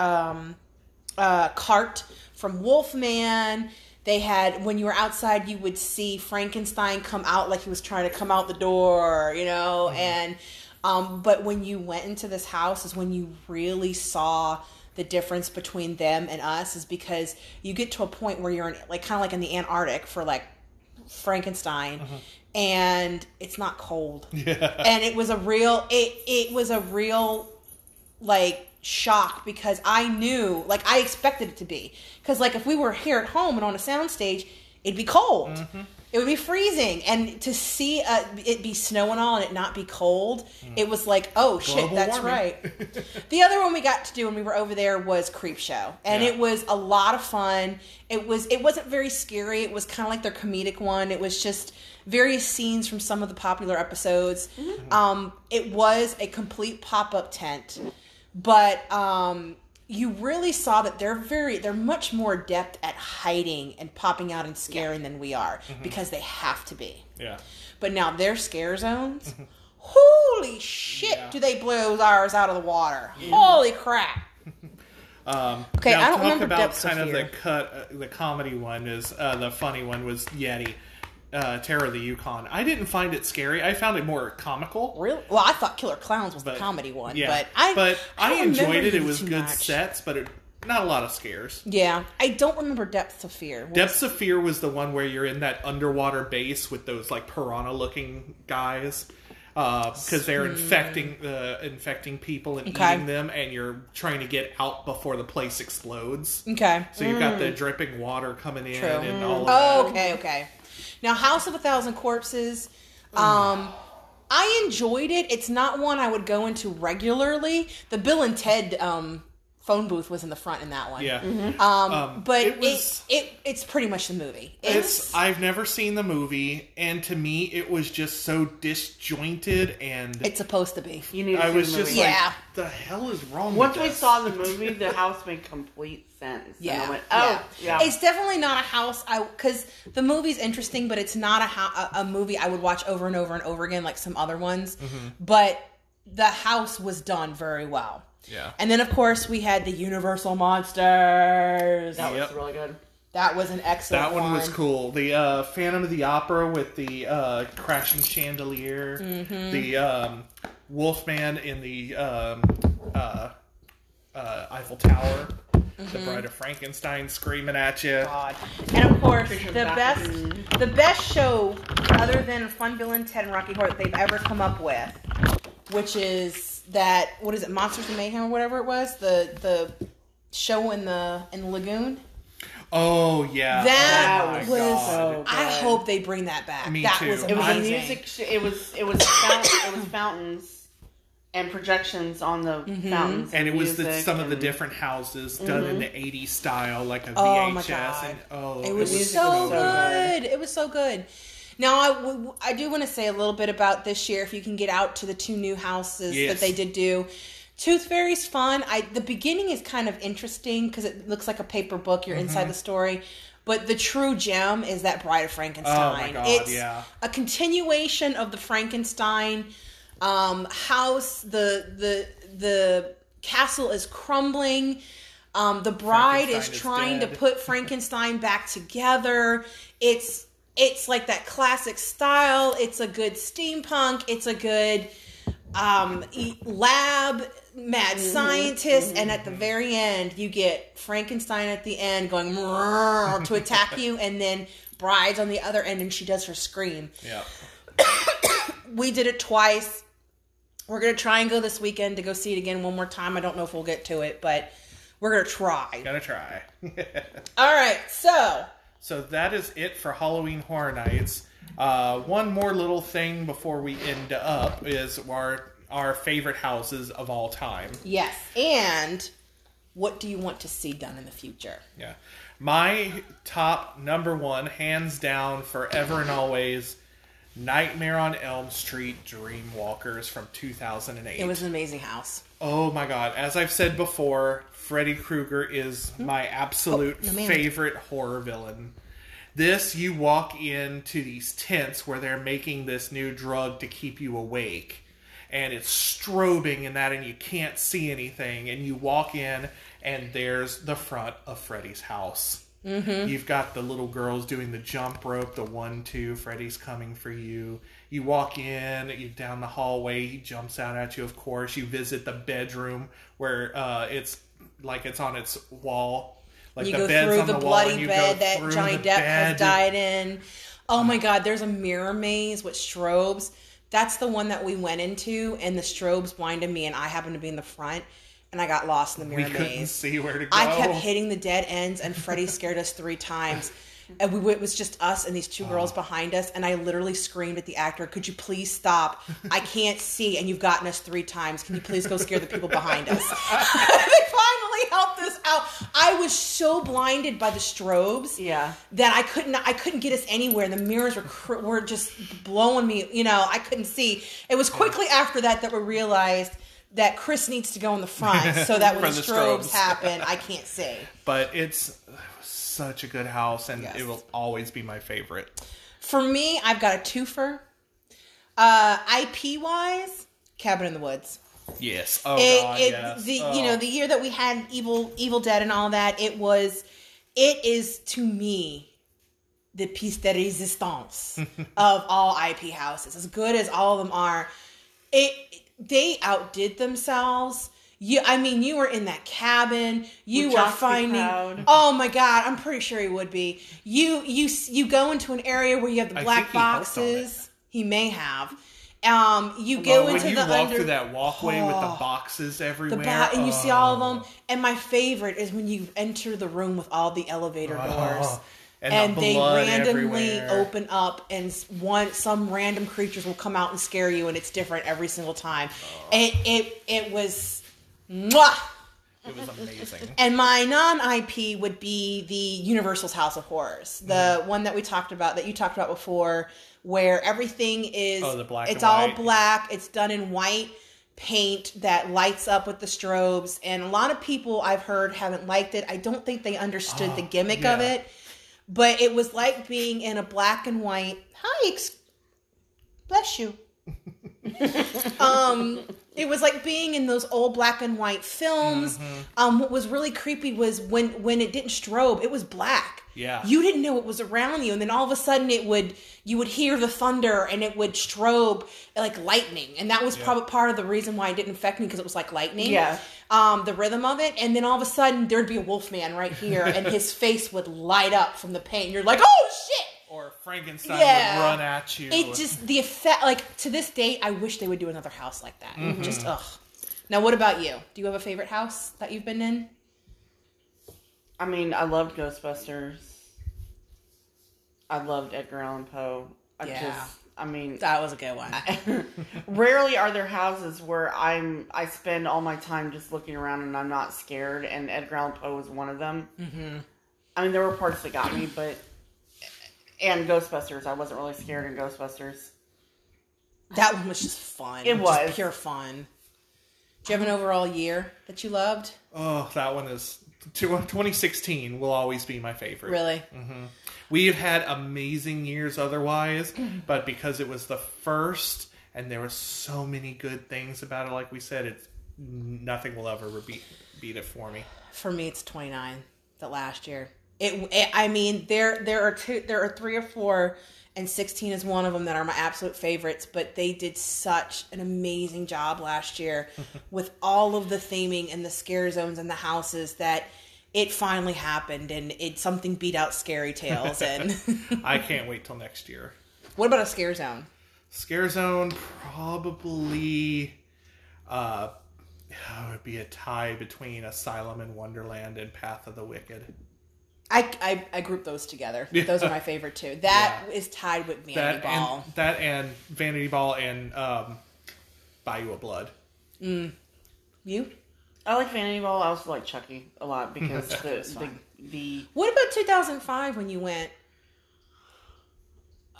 cart from Wolfman. They had, when you were outside, you would see Frankenstein come out like he was trying to come out the door, you know. And but when you went into this house is when you really saw the difference between them and us, is because you get to a point where you're in, like, kind of like in the Antarctic for like Frankenstein, and it's not cold, and it was a real like shock, because I knew, like, I expected it to be, because like if we were here at home and on a soundstage, it'd be cold, it would be freezing, and to see it be snow and all and it not be cold, it was like, oh shit, global that's warming. Right. The other one we got to do when we were over there was Creepshow, and it was a lot of fun. It wasn't very scary. It was kind of like their comedic one. It was just various scenes from some of the popular episodes. It was a complete pop-up tent, but you really saw that they're much more adept at hiding and popping out and scaring than we are, because they have to be. Yeah. But now their scare zones, holy shit, do they blow ours out of the water? Yeah. Holy crap. Okay, now I don't remember depths of fear. Kind of the the comedy one is the funny one was Yeti. Terror of the Yukon. I didn't find it scary. I found it more comical. Really? Well, I thought Killer Clowns was the comedy one. Yeah. But I enjoyed it. It was good sets, but not a lot of scares. Yeah. I don't remember Depths of Fear. Depths of Fear was the one where you're in that underwater base with those like piranha-looking guys, because they're infecting people and eating them, and you're trying to get out before the place explodes. Okay. So you've got the dripping water coming in and all of that. Okay. Now, House of a Thousand Corpses, I enjoyed it. It's not one I would go into regularly. The Bill and Ted phone booth was in the front in that one. Yeah. Mm-hmm. But it's pretty much the movie. I've never seen the movie, and to me it was just so disjointed, and it's supposed to be. You need to see the movie. Just like, the hell is wrong with this? Once I saw the movie, the house made complete sense. Yeah. And I went, yeah. It's definitely not a house, because the movie's interesting, but it's not a movie I would watch over and over and over again like some other ones. Mm-hmm. But the house was done very well. Yeah. And then, of course, we had the Universal Monsters. That was really good. That was an excellent one. That one was cool. The Phantom of the Opera with the crashing chandelier. Mm-hmm. The Wolfman in the Eiffel Tower. Mm-hmm. The Bride of Frankenstein screaming at you. God. And of course, the best show other than Fun Bill and Ted and Rocky Horror that they've ever come up with, which is that, what is it, Monsters and Mayhem or whatever it was, the show in the lagoon. Oh yeah, that was so good. I hope they bring that back. Me that too. Was amazing. It was a music show. It was fountains. And projections on the fountains. And it was some of the different houses done in the 80s style, like a VHS. My God. And, it was so good. It was so good. Now, I do want to say a little bit about this year, if you can get out to the two new houses that they did do. Tooth Fairy's fun. The beginning is kind of interesting because it looks like a paper book. You're inside the story. But the true gem is that Bride of Frankenstein. Oh my God, it's a continuation of the Frankenstein house. The castle is crumbling. The bride is trying to put Frankenstein back together. It's like that classic style. It's a good steampunk. It's a good lab mad scientist. And at the very end, you get Frankenstein at the end going to attack you, and then Bride's on the other end, and she does her scream. Yeah. We did it twice. We're going to try and go this weekend to go see it again one more time. I don't know if we'll get to it, but we're going to try. Gotta try. All right, So that is it for Halloween Horror Nights. One more little thing before we end up is our favorite houses of all time. Yes, and what do you want to see done in the future? Yeah. My top number one, hands down, forever and always, Nightmare on Elm Street Dreamwalkers from 2008. It was an amazing house. Oh my God. As I've said before, Freddy Krueger is my absolute favorite horror villain. This, you walk into these tents where they're making this new drug to keep you awake. And it's strobing in that, and you can't see anything. And you walk in, and there's the front of Freddy's house. Mm-hmm. You've got the little girls doing the jump rope, the 1-2, Freddy's coming for you. You walk in, you down the hallway, he jumps out at you, of course. You visit the bedroom where it's like it's on its wall. Like you the go bed's through on the bloody wall, bed that Johnny Depp has died in. Oh my God, there's a mirror maze with strobes. That's the one that we went into, and the strobes blinded me, and I happened to be in the front. And I got lost in the mirror maze. We couldn't see where to go. I kept hitting the dead ends, and Freddy scared us 3 times. And it was just us and these 2 girls behind us. And I literally screamed at the actor, "Could you please stop? I can't see, and you've gotten us 3 times. Can you please go scare the people behind us?" They finally helped us out. I was so blinded by the strobes that I couldn't get us anywhere. The mirrors were just blowing me. You know, I couldn't see. It was quickly after that we realized that Chris needs to go in the front so that when the strobes happen, I can't see. But it's such a good house, and it will always be my favorite. For me, I've got a twofer. IP-wise, Cabin in the Woods. Yes. Oh, God, yes. You know, the year that we had Evil Dead and all that, it is, to me, the piece de resistance of all IP houses. As good as all of them are, they outdid themselves. You were in that cabin. You were finding. Oh my God, I'm pretty sure he would be. You go into an area where you have the black boxes. He may have. You go into the walk through that walkway with the boxes everywhere, and you see all of them. And my favorite is when you enter the room with all the elevator doors. and they randomly open up, and some random creatures will come out and scare you, and it's different every single time. It was mwah! It was amazing. And my non-IP would be the Universal's House of Horrors, the one that we talked about, that you talked about before, where everything is it's all black, it's done in white paint that lights up with the strobes, and a lot of people I've heard haven't liked it. I don't think they understood the gimmick of it, but it was like being in a black and white. Bless you. It was like being in those old black and white films. What was really creepy was when it didn't strobe, it was black. Yeah. You didn't know it was around you, and then all of a sudden you would hear the thunder, and it would strobe like lightning, and that was probably part of the reason why it didn't affect me, because it was like lightning. Yeah. The rhythm of it, and then all of a sudden there'd be a wolfman right here, and his face would light up from the paint. You're like, oh shit! Or Frankenstein would run at you. It just, the effect, like, to this day, I wish they would do another house like that. Mm-hmm. Just, ugh. Now, what about you? Do you have a favorite house that you've been in? I mean, I loved Ghostbusters. I loved Edgar Allan Poe. That was a good one. Rarely are there houses where I spend all my time just looking around and I'm not scared, and Edgar Allan Poe was one of them. Mm-hmm. I mean, there were parts that got me, but... And Ghostbusters. I wasn't really scared in Ghostbusters. That one was just fun. It was. Just pure fun. Do you have an overall year that you loved? Oh, that one is... 2016 will always be my favorite. Really? Mm-hmm. We have had amazing years otherwise, but because it was the first, and there were so many good things about it, like we said, nothing will ever beat it for me. For me, it's 29, the last year. I mean, there are three or four, and 16 is one of them that are my absolute favorites, but they did such an amazing job last year with all of the theming and the scare zones and the houses that it finally happened, and it's something beat out Scary Tales. And I can't wait till next year. What about a scare zone? Scare zone, probably, it would be a tie between Asylum and Wonderland and Path of the Wicked. I group those together. Yeah. Those are my favorite too. That is tied with Vanity Ball. And Vanity Ball and Bayou of Blood. Mm. You? I like Vanity Ball. I also like Chucky a lot because the What about 2005 when you went?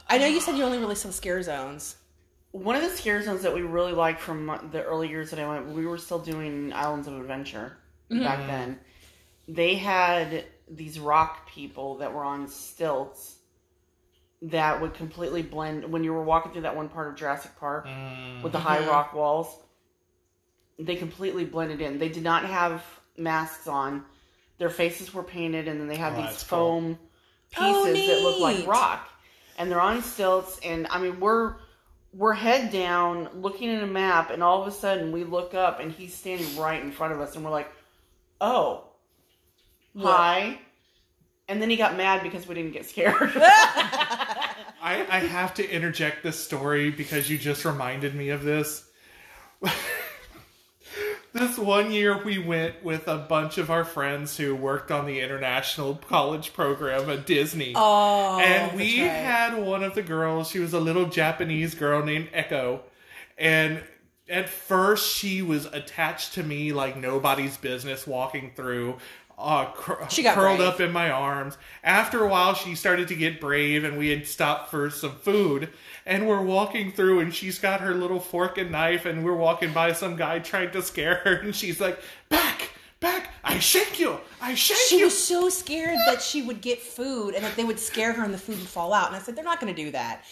I know you said you only released some scare zones. One of the scare zones that we really liked from the early years that I went, we were still doing Islands of Adventure back then. They had these rock people that were on stilts that would completely blend when you were walking through that one part of Jurassic Park with the high rock walls. They completely blended in. They did not have masks on. Their faces were painted, and then they had these foam pieces that looked like rock. And they're on stilts, and I mean we're head down looking at a map, and all of a sudden we look up and he's standing right in front of us, and we're like, oh, hi. And then he got mad because we didn't get scared. I have to interject this story because you just reminded me of this. This one year we went with a bunch of our friends who worked on the international college program at Disney. Oh, and we had one of the girls, she was a little Japanese girl named Echo. And at first she was attached to me like nobody's business walking through. She got curled up in my arms. After a while, she started to get brave, and we had stopped for some food. And we're walking through, and she's got her little fork and knife, and we're walking by some guy trying to scare her, and she's like, back, I shake you, I shake you. She was so scared that she would get food, and that they would scare her, and the food would fall out. And I said, they're not going to do that.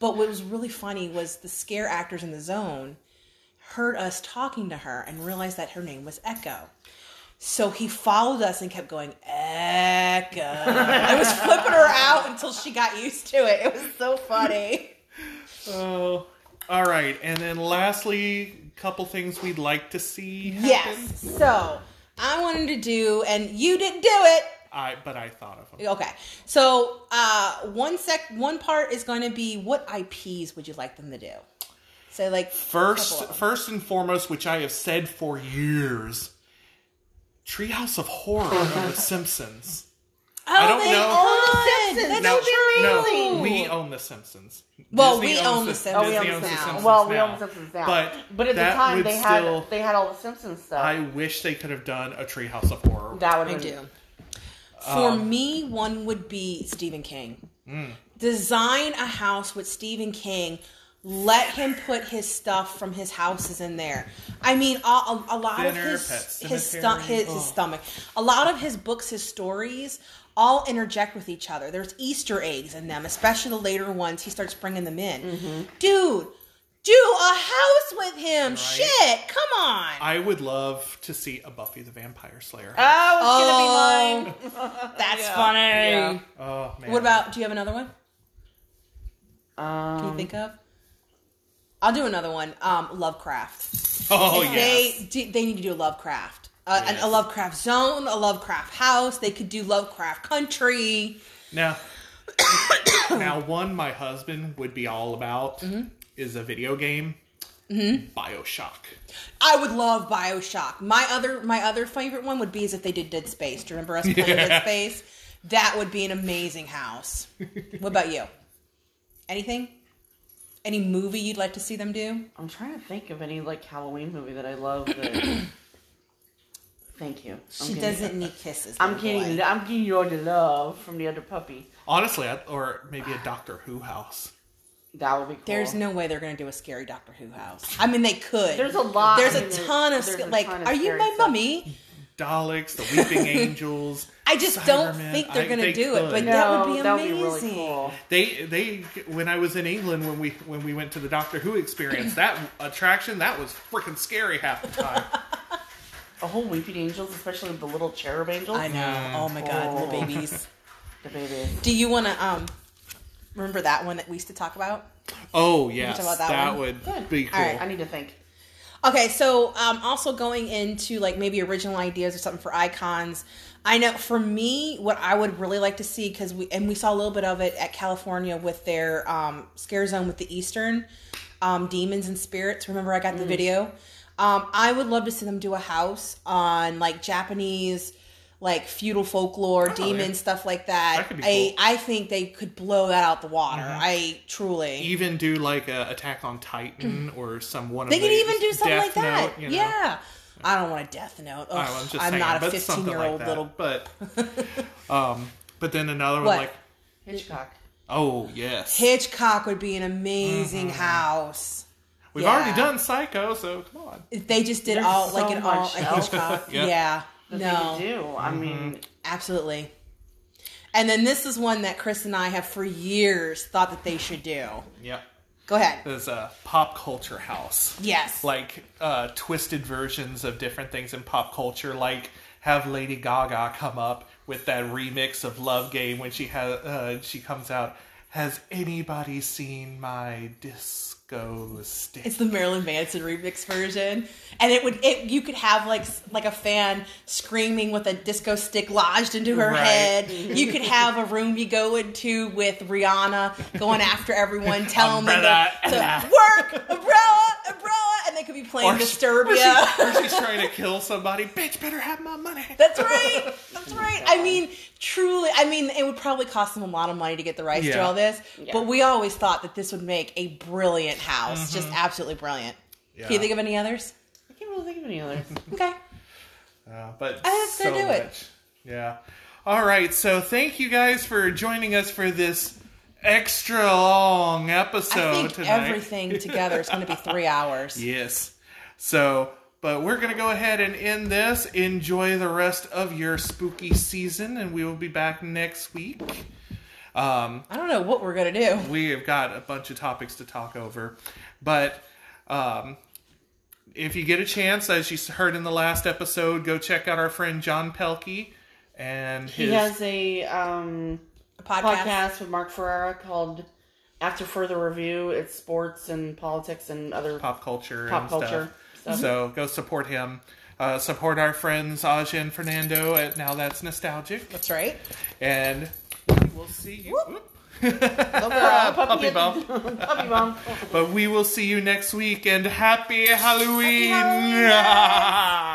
But what was really funny was the scare actors in the zone heard us talking to her and realized that her name was Echo. So he followed us and kept going, Echo. I was flipping her out until she got used to it. It was so funny. Oh, all right. And then lastly, a couple things we'd like to see happen. Yes. So I wanted to do, and you didn't do it. But I thought of them. Okay. So one part is going to be, what IPs would you like them to do? So like first and foremost, which I have said for years, Treehouse of Horror of The Simpsons. I don't know. Own The Simpsons. That's true. No, we own The Simpsons. Well, Disney we own The Simpsons. Oh, we own The Simpsons. Well, we own The Simpsons now. But at the time, they had all The Simpsons stuff. I wish they could have done a Treehouse of Horror. That would have been. For me, one would be Stephen King. Mm. Design a house with Stephen King. Let him put his stuff from his houses in there. I mean, a lot Thinner, of his stomach. A lot of his books, his stories, all interject with each other. There's Easter eggs in them, especially the later ones. He starts bringing them in. Mm-hmm. Dude, do a house with him. Right. Shit, come on. I would love to see a Buffy the Vampire Slayer house. Oh, it's going to be mine. That's funny. Yeah. Oh, man. What about, do you have another one? Can you think of? I'll do another one. Lovecraft. Oh, yes. They need to do a Lovecraft. A Lovecraft zone, a Lovecraft house. They could do Lovecraft country. Now one my husband would be all about is a video game. Mm-hmm. BioShock. I would love BioShock. My other favorite one would be is if they did Dead Space. Do you remember us playing Dead Space? That would be an amazing house. What about you? Anything? Any movie you'd like to see them do? I'm trying to think of any like Halloween movie that I love. That... Thank you. She doesn't need kisses. I'm getting your love from the other puppy. Honestly, or maybe a Doctor Who house. That would be cool. There's no way they're going to do a scary Doctor Who house. I mean, they could. There's a lot. There's a ton of are you my mummy? Daleks, the Weeping Angels. I just Cybermen. Don't think they're going to do it, but that would be amazing. That would be really cool. They when I was in England when we went to the Doctor Who experience, that attraction that was freaking scary half the time. The whole Weeping Angels, especially the little cherub angels. I know. Oh my god, the little babies. The babies. Do you want to remember that one that we used to talk about? Oh yes, about that would Good. Be cool. All right, I need to think. Okay, so also going into like maybe original ideas or something for icons. I know for me, what I would really like to see because we saw a little bit of it at California with their scare zone with the Eastern demons and spirits. Remember, I got the video. I would love to see them do a house on like Japanese, like feudal folklore, demon stuff like that. That could be cool. I think they could blow that out the water. Mm-hmm. I truly even do like a Attack on Titan or someone. They could even do something like that. Note, you know? Yeah. I don't want a Death Note. Ugh, I'm not a 15-year-old like little. But then another one like Hitchcock. Oh yes, Hitchcock would be an amazing house. We've already done Psycho, so come on. If they just did Hitchcock. Yeah, no, they do. I mean, absolutely. And then this is one that Chris and I have for years thought that they should do. Yep. Go ahead. There's a pop culture house. Yes. Like twisted versions of different things in pop culture. Like have Lady Gaga come up with that remix of Love Game when she comes out. Has anybody seen my disco stick? It's the Marilyn Manson remix version, and you could have like a fan screaming with a disco stick lodged into her head. You could have a room you go into with Rihanna going after everyone, telling them to work, umbrella, and they could be playing Disturbia. Or she's trying to kill somebody. Bitch, better have my money. That's right. That's right. I mean. Truly, I mean, it would probably cost them a lot of money to get the rights to all this, but we always thought that this would make a brilliant house, just absolutely brilliant. Yeah. Can you think of any others? I can't really think of any others. Okay. But I have to do it. Yeah. All right, so thank you guys for joining us for this extra long episode tonight. Everything together is going to be 3 hours. Yes. So... But we're going to go ahead and end this. Enjoy the rest of your spooky season, and we will be back next week. I don't know what we're going to do. We have got a bunch of topics to talk over. But if you get a chance, as you heard in the last episode, go check out our friend John Pelkey. And he has a podcast with Mark Ferrara called After Further Review. It's sports and politics and other pop culture stuff. So go support him. Support our friends Aja and Fernando at Now That's Nostalgic. That's right. And we'll see you. Whoop. Puppy bump. Puppy bump. But we will see you next week, and happy Halloween.